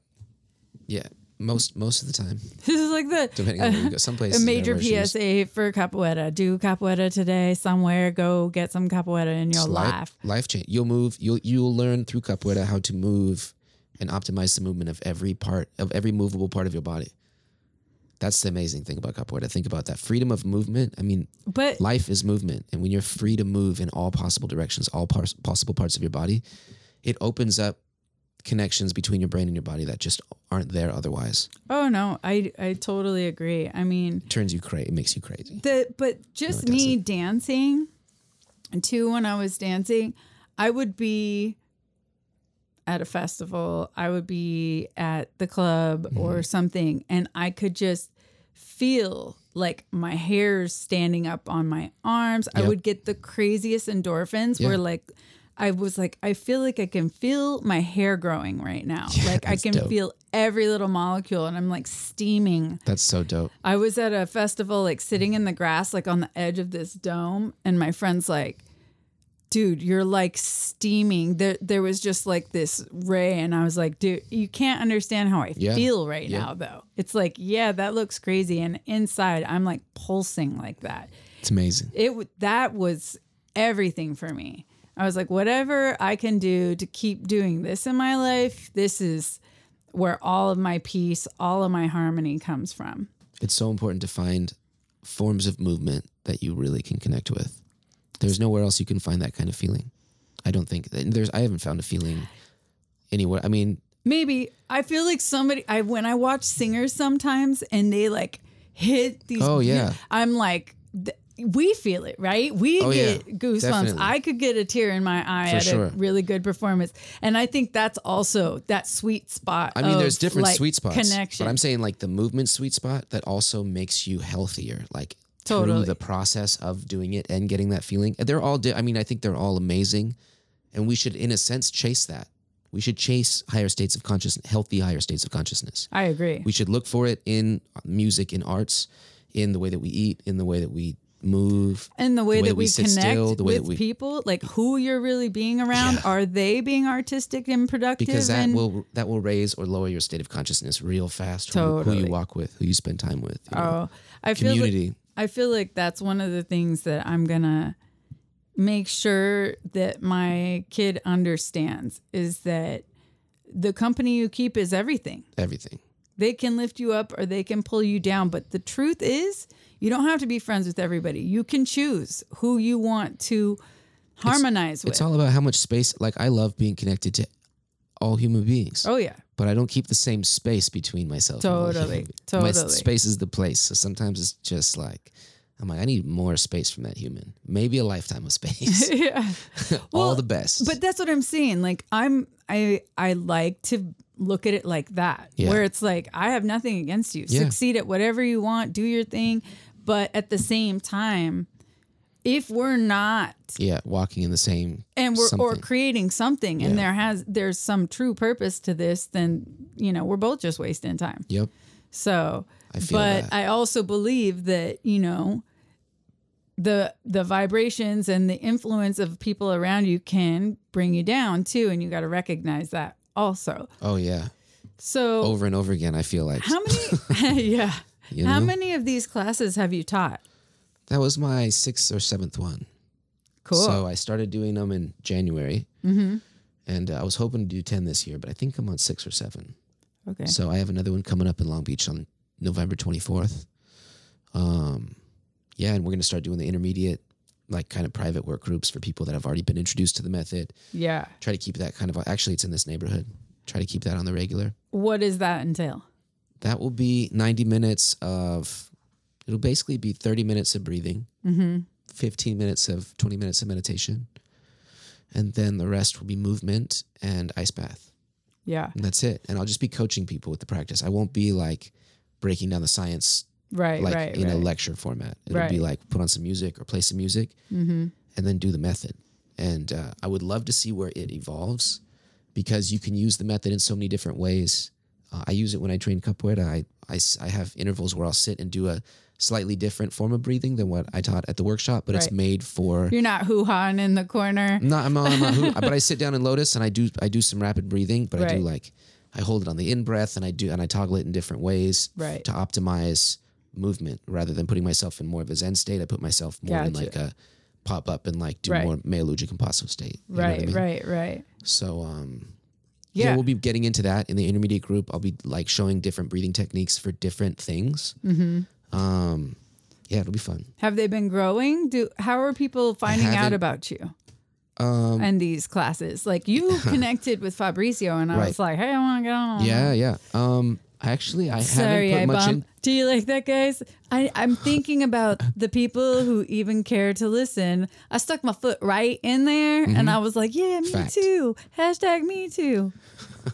Yeah. Most of the time. This is like depending on where you go. Some places, a major PSA for capoeira. Do capoeira today somewhere. Go get some capoeira in your life. Life change. You'll move. You'll learn through capoeira how to move and optimize the movement of every movable part of your body. That's the amazing thing about capoeira. Think about that freedom of movement. I mean, but life is movement, and when you're free to move in all possible directions, all possible parts of your body, it opens up connections between your brain and your body that just aren't there otherwise. Oh no, I totally agree. I mean, it makes you crazy. Dancing too. When I was dancing, I would be at a festival, I would be at the club or something, and I could just feel like my hair's standing up on my arms. I would get the craziest endorphins where I feel like I can feel my hair growing right now. Yeah, like I can feel every little molecule, and I'm like steaming. That's so dope. I was at a festival, like sitting in the grass, like on the edge of this dome. And my friend's like, dude, you're like steaming. There was just like this ray. And I was like, dude, you can't understand how I feel right now though. It's like, that looks crazy. And inside I'm like pulsing like that. It's amazing. That was everything for me. I was like, whatever I can do to keep doing this in my life, this is where all of my peace, all of my harmony comes from. It's so important to find forms of movement that you really can connect with. There's nowhere else you can find that kind of feeling. I don't think I haven't found a feeling anywhere. I mean, maybe I feel like when I watch singers sometimes and they like hit these, I'm like, we feel it, right? We get goosebumps. Definitely. I could get a tear in my eye a really good performance. And I think that's also that sweet spot. I mean, there's different sweet spots. Connection. But I'm saying like the movement sweet spot that also makes you healthier, like through the process of doing it and getting that feeling. They're all, I think they're all amazing. And we should, in a sense, chase that. We should chase higher states of consciousness, healthy higher states of consciousness. I agree. We should look for it in music, in arts, in the way that we eat, in the way that we move, and the way that we sit still, the way with that we, people, like who you're really being around. Are they being artistic and productive? Because that will raise or lower your state of consciousness real fast. Totally. Who you walk with, who you spend time with. I feel like that's one of the things that I'm gonna make sure that my kid understands is that the company you keep is everything. Everything. They can lift you up or they can pull you down, but the truth is, you don't have to be friends with everybody. You can choose who you want to harmonize with. It's all about how much space. Like, I love being connected to all human beings. Oh, yeah. But I don't keep the same space between myself. Totally. My space is the place. So sometimes it's just like, I'm like, I need more space from that human. Maybe a lifetime of space. All the best. But that's what I'm saying. Like, I like to look at it like that, where it's like, I have nothing against you. Succeed at whatever you want. Do your thing. But at the same time, if we're not walking in the same and or creating something, and there's some true purpose to this, then we're both just wasting time. Yep. So I feel but that. I also believe that, you know, the vibrations and the influence of people around you can bring you down too. And you got to recognize that also. Oh yeah. So over and over again, I feel like how many, yeah. You know? How many of these classes have you taught? That was my 6th or 7th one. Cool. So I started doing them in January and I was hoping to do 10 this year, but I think I'm on 6 or 7. Okay. So I have another one coming up in Long Beach on November 24th. Yeah, and we're going to start doing the intermediate, like kind of private work groups for people that have already been introduced to the method. Yeah. Try to keep that kind of, actually it's in this neighborhood. Try to keep that on the regular. What does that entail? That will be 90 minutes of, it'll basically be 30 minutes of breathing, 20 minutes of meditation. And then the rest will be movement and ice bath. Yeah. And that's it. And I'll just be coaching people with the practice. I won't be like breaking down the science a lecture format. It'll be like put on some music or play some music and then do the method. And I would love to see where it evolves because you can use the method in so many different ways. I use it when I train Capoeira. I have intervals where I'll sit and do a slightly different form of breathing than what I taught at the workshop, but it's made for... You're not hoo-hawing in the corner. No, I'm not but I sit down in Lotus and I do some rapid breathing, but I do like, I hold it on the in-breath and I toggle it in different ways to optimize movement rather than putting myself in more of a Zen state. I put myself more in like a pop up and like do more Meluja Compasso state. Right. So, yeah, we'll be getting into that in the intermediate group. I'll be like showing different breathing techniques for different things. Yeah, it'll be fun. Have they been growing? How are people finding out about you? And these classes, like you connected with Fabricio and I was like, hey, I want to go on. Yeah. I haven't put much in. Do you like that, guys? I'm thinking about the people who even care to listen. I stuck my foot right in there, and I was like, yeah, me too. Hashtag me too.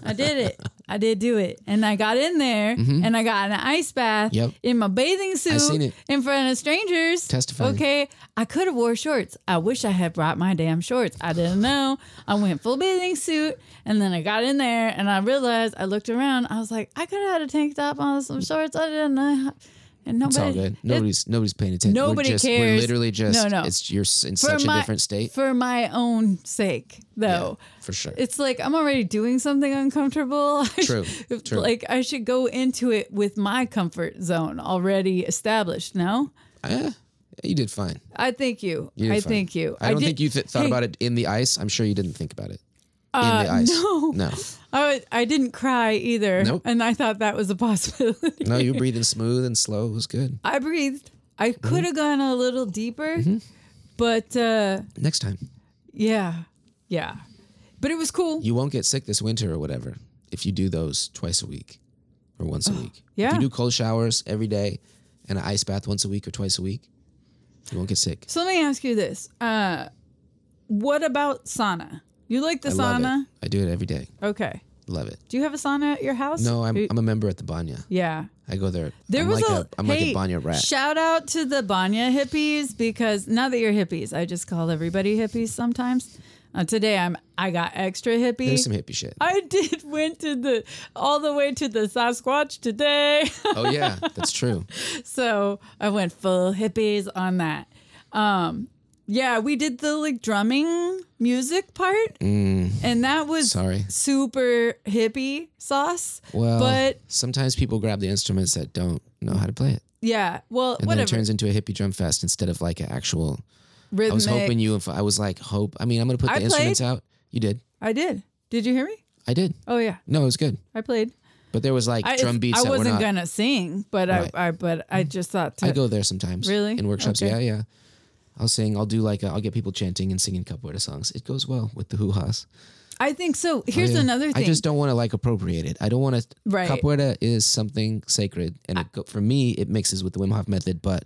I did it. I did do it. And I got in there, and I got an ice bath in my bathing suit in front of strangers. Testifying. Okay, I could have wore shorts. I wish I had brought my damn shorts. I didn't know. I went full bathing suit, and then I got in there, and I realized, I looked around. I was like, I could have had a tank top on, some shorts. I didn't. And it's all good. Nobody's paying attention. Nobody cares. We're literally just, you're in such a different state. For my own sake, though. Yeah, for sure. It's like, I'm already doing something uncomfortable. True. Like, I should go into it with my comfort zone already established, no? Yeah. You did fine. I thank you. I don't think you thought about it in the ice. I'm sure you didn't think about it. In the ice. No. I didn't cry either. Nope. And I thought that was a possibility. No, you were breathing smooth and slow. It was good. I breathed. I could have gone a little deeper, but... next time. Yeah. Yeah. But it was cool. You won't get sick this winter or whatever if you do those twice a week or once a week. Yeah. If you do cold showers every day and an ice bath once a week or twice a week, you won't get sick. So let me ask you this. What about sauna? You like the sauna? Love it. I do it every day. Okay. Love it. Do you have a sauna at your house? No, I'm a member at the Banya. Yeah. I go there. I'm like a Banya rat. Shout out to the Banya hippies because now that you're hippies, I just call everybody hippies sometimes. Today I got extra hippie. There's some hippie shit. I went to all the way to the Sasquatch today. Oh yeah, that's true. So I went full hippies on that. Yeah, we did the like drumming music part, and that was super hippie sauce. Well, but sometimes people grab the instruments that don't know how to play it. Yeah, well, and whatever. Then it turns into a hippie drum fest instead of like an actual rhythmic. I'm going to put the instruments out. You did. I did. Did you hear me? I did. Oh yeah. No, it was good. I played. But there was like drum beats that were not. I wasn't going to sing, but I just thought I go there sometimes. Really? In workshops, okay. Yeah. I'll get people chanting and singing Capoeira songs. It goes well with the hoo-has. I think so. Here's another thing. I just don't want to like appropriate it. I don't want to. Right. Capoeira is something sacred. And for me, it mixes with the Wim Hof method, but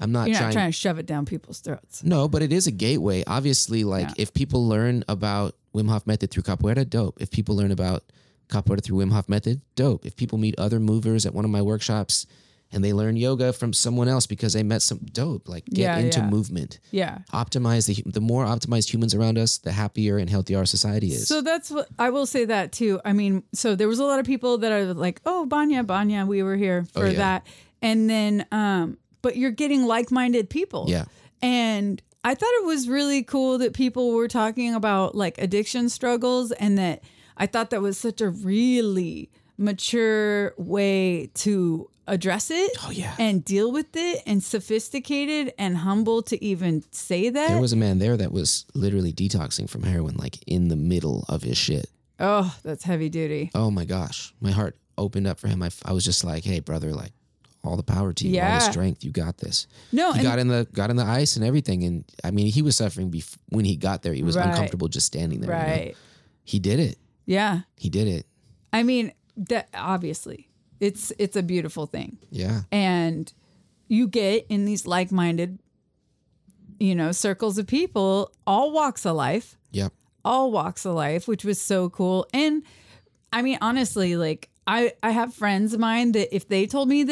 I'm not trying to shove it down people's throats. No, but it is a gateway. Obviously, if people learn about Wim Hof method through Capoeira, dope. If people learn about Capoeira through Wim Hof method, dope. If people meet other movers at one of my workshops, and they learn yoga from someone else because they met some dope. Like get into movement. Yeah. Optimize the more optimized humans around us, the happier and healthier our society is. So that's what I will say that too. I mean, so there was a lot of people that are like, oh, Banya, we were here for that. And then, but you're getting like-minded people. Yeah. And I thought it was really cool that people were talking about like addiction struggles, and that I thought that was such a really mature way to address it. Oh, yeah. And deal with it, and sophisticated and humble to even say that. There was a man there that was literally detoxing from heroin, like in the middle of his shit. Oh, that's heavy duty. Oh my gosh. My heart opened up for him. I was just like, hey brother, like all the power to you, yeah. all the strength. You got this. No, he got in the ice and everything. And I mean, he was suffering when he got there. He was uncomfortable just standing there. Right. You know? He did it. Yeah. He did it. I mean, that obviously it's a beautiful thing. Yeah. And you get in these like-minded, you know, circles of people, all walks of life. Yep. All walks of life, which was so cool. And I mean, honestly, like I have friends of mine that if they told me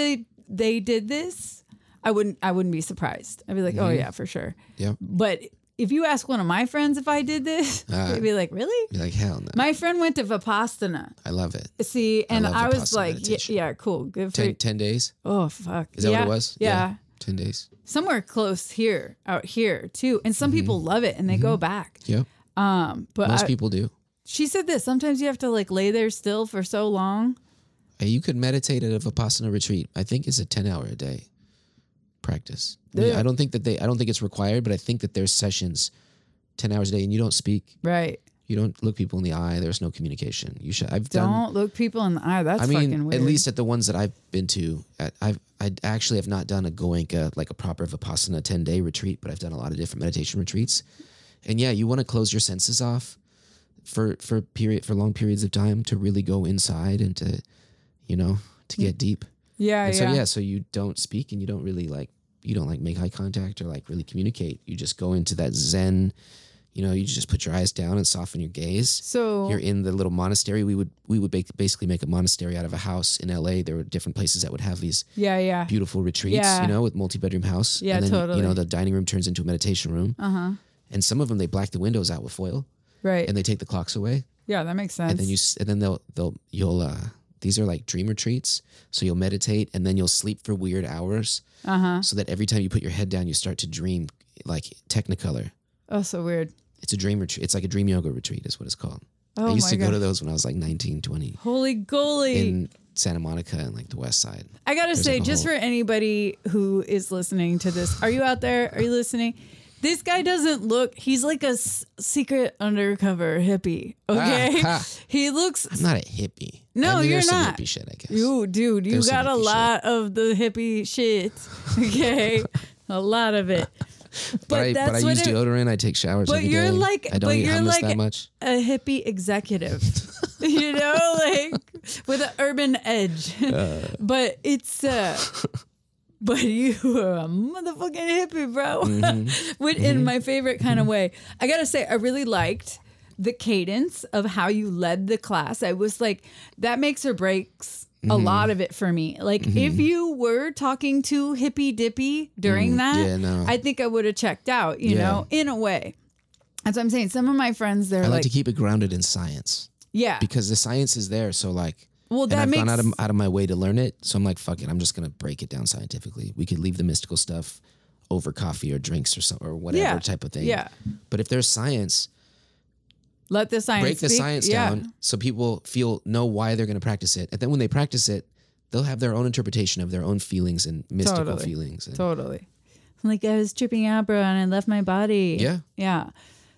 they did this, I wouldn't be surprised. I'd be like, oh yeah, for sure. Yeah. But if you ask one of my friends if I did this, they'd be like, really? Be like, hell no. My friend went to Vipassana. I love it. See, and I was like, yeah, cool. Good for 10 days. Oh, fuck. Is that what it was? Yeah. 10 days. Somewhere close here, out here too. And some people love it and they go back. Yeah. But most people do. She said this. Sometimes you have to like lay there still for so long. You could meditate at a Vipassana retreat. I think it's a 10-hour a day practice. I don't think that I don't think it's required, but I think that there's sessions 10 hours a day and you don't speak. Right. You don't look people in the eye. There's no communication. You should. Don't look people in the eye. That's fucking weird. At least at the ones that I've been to, I actually have not done a Goenka, like a proper Vipassana 10-day retreat, but I've done a lot of different meditation retreats. And yeah, you want to close your senses off for long periods of time to really go inside and to, you know, to get deep. Yeah. And so you don't speak and you don't really make eye contact or like really communicate. You just go into that Zen, you know, you just put your eyes down and soften your gaze. So you're in the little monastery. We would basically make a monastery out of a house in LA. There were different places that would have these beautiful retreats, you know, with multi-bedroom house. Yeah, and then, totally. You know, the dining room turns into a meditation room. Uh-huh. And some of them, they black the windows out with foil. Right. And they take the clocks away. Yeah, that makes sense. And then these are like dream retreats. So you'll meditate and then you'll sleep for weird hours. Uh-huh. So that every time you put your head down, you start to dream like Technicolor. Oh, so weird. It's a dream retreat. It's like a dream yoga retreat is what it's called. Oh, I used to go to those when I was like 19, 20. Holy golly. In Santa Monica and like the West Side. I got to say, just for anybody who is listening to this, are you out there? Are you listening? This guy doesn't look, he's like a secret undercover hippie, okay? He looks... I'm not a hippie. No, you're not. There's some hippie shit, I guess. Dude, you got a lot of the hippie shit, okay? A lot of it. But I use deodorant, I take showers every day. But you're like that much. A hippie executive, you know? Like, with an urban edge. But it's... But you are a motherfucking hippie, bro. Mm-hmm. In my favorite kind of way. I got to say, I really liked the cadence of how you led the class. I was like, that makes or breaks a lot of it for me. Like, if you were talking to hippy dippy during that, I think I would have checked out, you know, in a way. That's what I'm saying. Some of my friends, they're like... I like to keep it grounded in science. Yeah. Because the science is there, so like... Well, that I've gone out of my way to learn it, so I'm like, fuck it. I'm just gonna break it down scientifically. We could leave the mystical stuff over coffee or drinks or something or whatever type of thing. Yeah. But if there's science, let the science break the science down so people know why they're gonna practice it, and then when they practice it, they'll have their own interpretation of their own feelings and mystical feelings. And totally. Like I was tripping out, bro, and I left my body. Yeah. Yeah.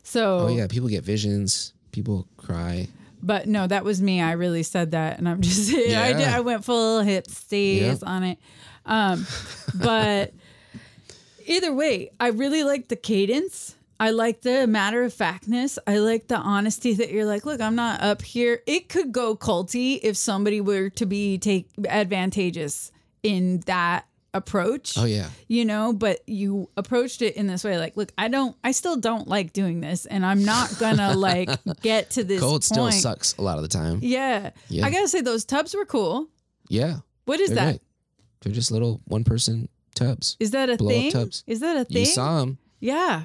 So. Oh yeah, people get visions. People cry. But no, that was me. I really said that. And I'm just saying, I went full hipsters on it. But either way, I really like the cadence. I like the matter of factness. I like the honesty that you're like, look, I'm not up here. It could go culty if somebody were to be advantageous in that approach. Oh, yeah. You know, but you approached it in this way. Like, look, I still don't like doing this, and I'm not gonna like get to this cold point. Still sucks a lot of the time. Yeah. I gotta say, those tubs were cool. Yeah. What is that? Right. They're just little one-person tubs. Is that a thing? Tubs. Is that a thing? You saw them. Yeah.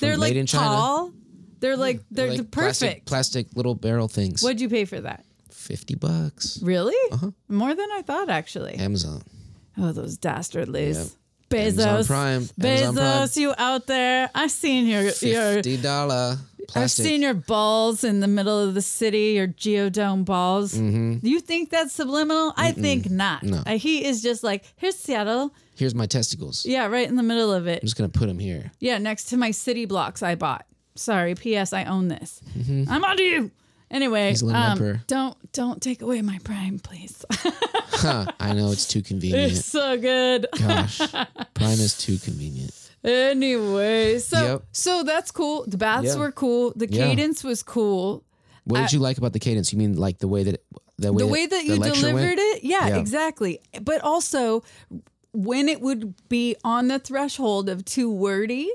They're like tall. They're like, they're like perfect. Plastic little barrel things. What'd you pay for that? $50. Really? More than I thought, actually. Amazon. Oh, those dastardlies. Yep. Bezos. Amazon Prime. Bezos, you out there. I've seen your $50 plastic. I've seen your balls in the middle of the city, your geodome balls. Mm-hmm. You think that's subliminal? Mm-mm. I think not. No. He is just like, here's Seattle. Here's my testicles. Yeah, right in the middle of it. I'm just going to put them here. Yeah, next to my city blocks I bought. Sorry, P.S. I own this. Mm-hmm. I'm onto you. Anyway, don't take away my Prime, please. I know, it's too convenient. It's so good. Gosh, Prime is too convenient. Anyway, so that's cool. The baths were cool. The cadence was cool. What did you like about the cadence? You mean like the way that you delivered it? Yeah, exactly. But also, when it would be on the threshold of too wordy,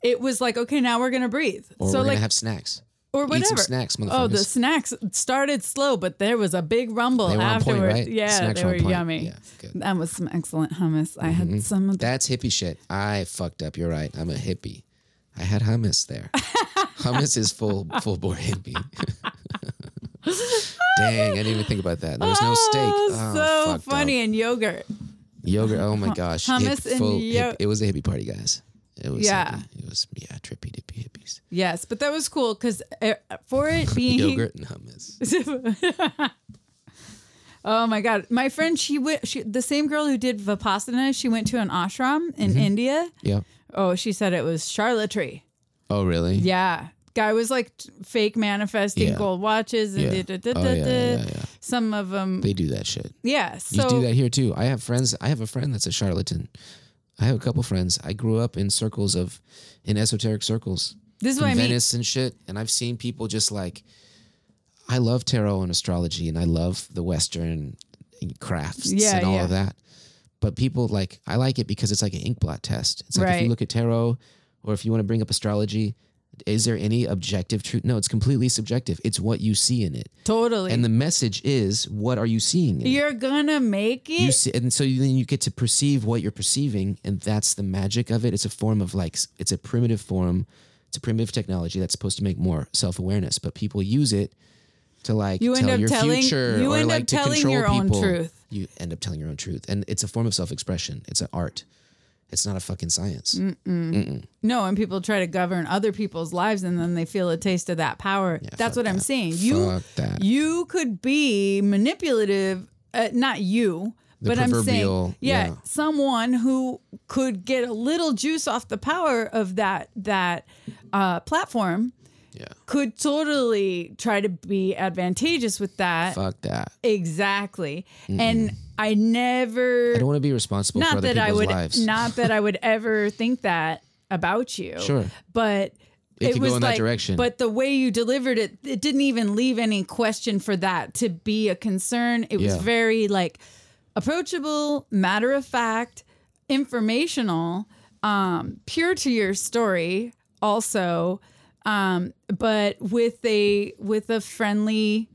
it was like, okay, now we're gonna breathe. Or we're gonna have snacks. Or whatever. Eat some snacks, motherfuckers. Oh, the snacks started slow, but there was a big rumble afterwards. Point, right? Yeah, snacks they were yummy. Yeah, good. That was some excellent hummus. Mm-hmm. I had some of that. That's hippie shit. I fucked up. You're right. I'm a hippie. I had hummus there. Hummus is full bore hippie. Dang, I didn't even think about that. There was no steak. Oh, so funny. Up. And yogurt. Yogurt. Oh my gosh. Hummus and yogurt. It was a hippie party, guys. It was trippy dippy hippies. Yes, but that was cool because for it being yogurt and hummus. Oh my God, my friend, the same girl who did Vipassana, she went to an ashram in India. Yeah. Oh, she said it was charlatanry. Oh really? Yeah. Guy was like fake manifesting gold watches and some of them. They do that shit. Yeah. So you do that here too. I have a friend that's a charlatan. I have a couple friends. I grew up in circles in esoteric circles. This is what I mean. Venice and shit. And I've seen people just like, I love tarot and astrology and I love the Western crafts and all of that. But people like, I like it because it's like an ink blot test. It's like if you look at tarot or if you want to bring up astrology, is there any objective truth? No, it's completely subjective. It's what you see in it. Totally. And the message is, what are you seeing in it? You're going to make it. Then you get to perceive what you're perceiving, and that's the magic of it. It's a form of it's a primitive form. It's a primitive technology that's supposed to make more self-awareness, but people use it to You end up telling your own truth. And it's a form of self-expression. It's an art. It's not a fucking science. Mm-mm. Mm-mm. No, and people try to govern other people's lives, and then they feel a taste of that power. Yeah, that's what I'm saying. You could be manipulative, not you, but I'm saying, someone who could get a little juice off the power of that platform. Yeah. Could totally try to be advantageous with that. Fuck that. Exactly. Mm-mm. And I don't want to be responsible for other people's lives. Not that I would ever think that about you. Sure. But it was go in that direction. But the way you delivered it, it didn't even leave any question for that to be a concern. It was very approachable, matter of fact, informational, pure to your story also. But with a friendly,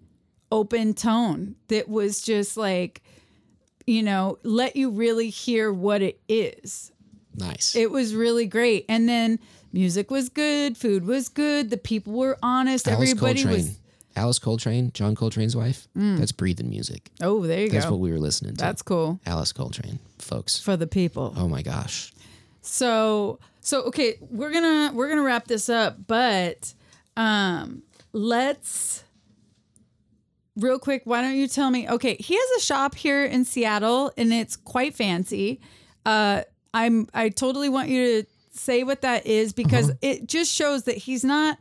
open tone that was just let you really hear what it is. Nice. It was really great. And then music was good. Food was good. The people were honest. Alice Coltrane, John Coltrane's wife. Mm. That's breathing music. Oh, there you go. That's what we were listening to. That's cool. Alice Coltrane, folks. For the people. Oh my gosh. So okay, we're gonna wrap this up, but let's real quick. Why don't you tell me? Okay, he has a shop here in Seattle, and it's quite fancy. I totally want you to say what that is because it just shows that he's not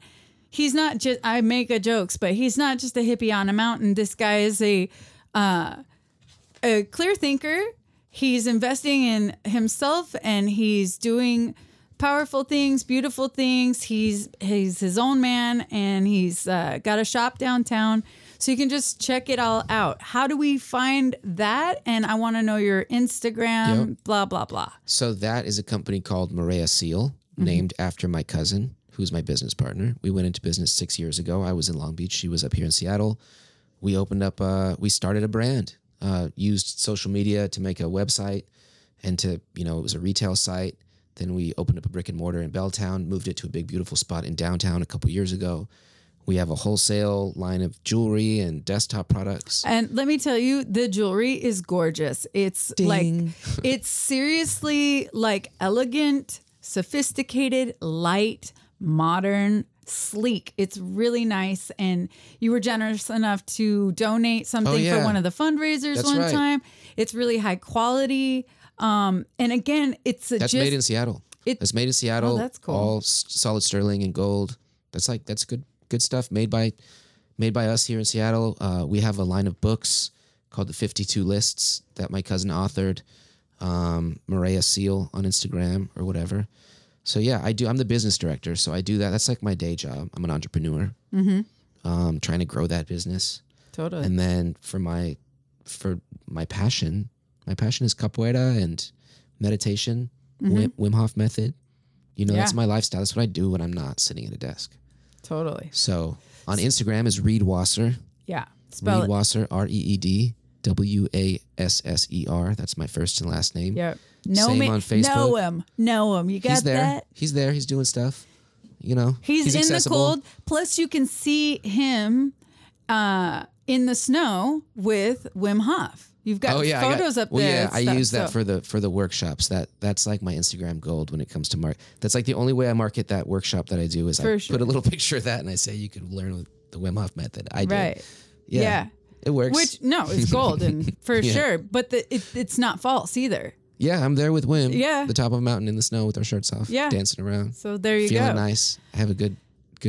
just. I make jokes, but he's not just a hippie on a mountain. This guy is a clear thinker. He's investing in himself and he's doing powerful things, beautiful things. He's his own man and he's got a shop downtown. So you can just check it all out. How do we find that? And I want to know your Instagram, blah, blah, blah. So that is a company called Maria Seal, named after my cousin, who's my business partner. We went into business 6 years ago. I was in Long Beach. She was up here in Seattle. We opened up, we started a brand. Used social media to make a website and to, it was a retail site. Then we opened up a brick and mortar in Belltown, moved it to a big, beautiful spot in downtown a couple years ago. We have a wholesale line of jewelry and desktop products. And let me tell you, the jewelry is gorgeous. It's like, it's seriously like elegant, sophisticated, light, modern, sleek. It's really nice. And you were generous enough to donate something for one of the fundraisers time. It's really high quality. And again, it's a made in Seattle. It's made in Seattle. Oh, that's cool. All solid sterling and gold. That's good stuff made by us here in Seattle. We have a line of books called the 52 Lists that my cousin authored, Maria Seal on Instagram or whatever. So yeah, I'm the business director. So I do that. That's like my day job. I'm an entrepreneur, trying to grow that business. Totally. And then for my passion, is capoeira and meditation, Wim Hof method. You know, that's my lifestyle. That's what I do when I'm not sitting at a desk. Totally. So on Instagram is Reed Wasser. Yeah. Spell Reed Wasser, ReedWasser. That's my first and last name. Yep. On Facebook. Know him. You got that? He's there. He's doing stuff. You know, he's in accessible. The cold. Plus, you can see him in the snow with Wim Hof. You've got photos up there. Yeah, I use that for the workshops. That's like my Instagram gold when it comes to market. That's like the only way I market that workshop that I do is I put a little picture of that and I say you could learn the Wim Hof method. I do. Right. Yeah. It works. It's gold and for sure. But it's not false either. Yeah, I'm there with Wim. Yeah. The top of a mountain in the snow with our shirts off. Yeah. Dancing around. So there you go. Feeling nice. I have a good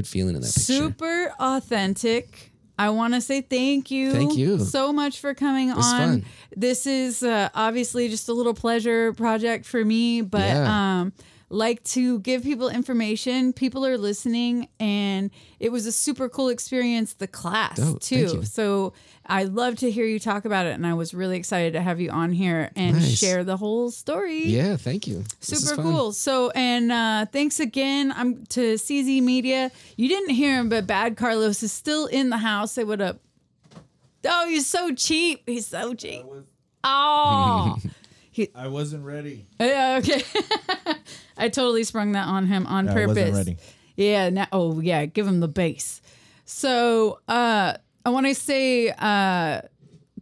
feeling in that picture. Super authentic. I want to say thank you so much for coming on. Fun. This is obviously just a little pleasure project for me, but like to give people information. People are listening, and it was a super cool experience, the class too. So I love to hear you talk about it, and I was really excited to have you on here and share the whole story. Yeah, thank you. Super cool. So, and thanks again to CZ Media. You didn't hear him, but Bad Carlos is still in the house. They would have... Oh, he's so cheap. He's so cheap. I wasn't ready. Yeah, okay. I totally sprung that on him on purpose. I wasn't ready. Yeah, give him the bass. So, I want to say,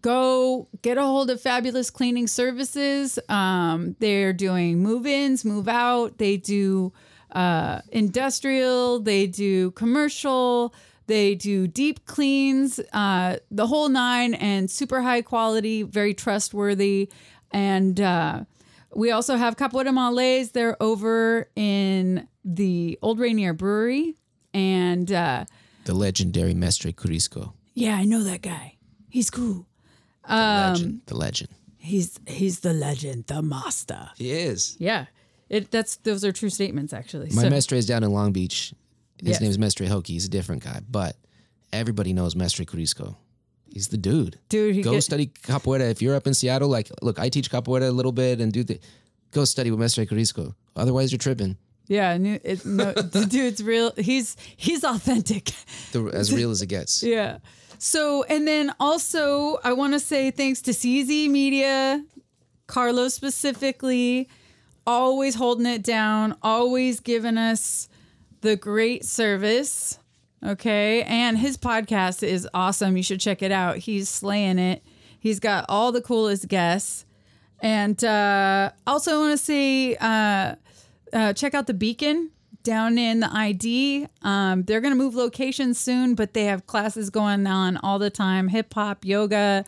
go get a hold of Fabulous Cleaning Services. They're doing move-ins, move-out. They do industrial. They do commercial. They do deep cleans, the whole nine, and super high quality, very trustworthy. And we also have Capo de Males. They're over in the Old Rainier Brewery. And the legendary Mestre Kurisco. Yeah, I know that guy. He's cool. The legend. He's the legend, the master. He is. Yeah. Those are true statements, actually. My Mestre is down in Long Beach. His name is Mestre Hokie. He's a different guy. But everybody knows Mestre Kurisco. He's the dude. Go study capoeira. If you're up in Seattle, look, I teach capoeira a little bit and go study with Mestre Kurisco. Otherwise, you're tripping. Yeah, the dude's real. He's authentic. As real as it gets. Yeah. So, and then also, I want to say thanks to CZ Media, Carlos specifically, always holding it down, always giving us the great service. Okay. And his podcast is awesome. You should check it out. He's slaying it. He's got all the coolest guests. And also, I want to say check out The Beacon down in the ID. They're going to move locations soon, but they have classes going on all the time. Hip hop, yoga,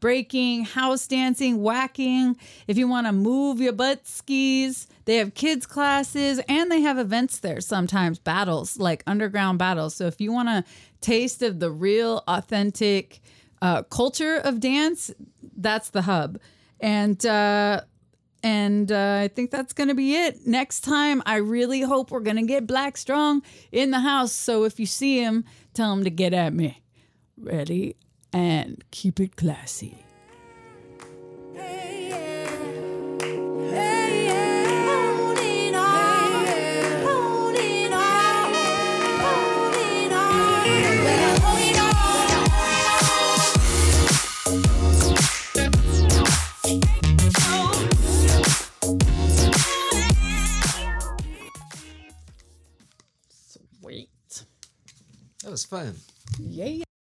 breaking, house dancing, whacking. If you want to move your butt skis, they have kids classes, and they have events there sometimes, battles, like underground battles. So if you want a taste of the real authentic culture of dance, that's the hub. And I think that's going to be it. Next time, I really hope we're going to get Black Strong in the house. So if you see him, tell him to get at me. Ready? And keep it classy. Hey, yeah. Hey, yeah. Holding on. Hey, yeah. Holding on. Holding on. We're holding on. Sweet. That was was fun. Yeah.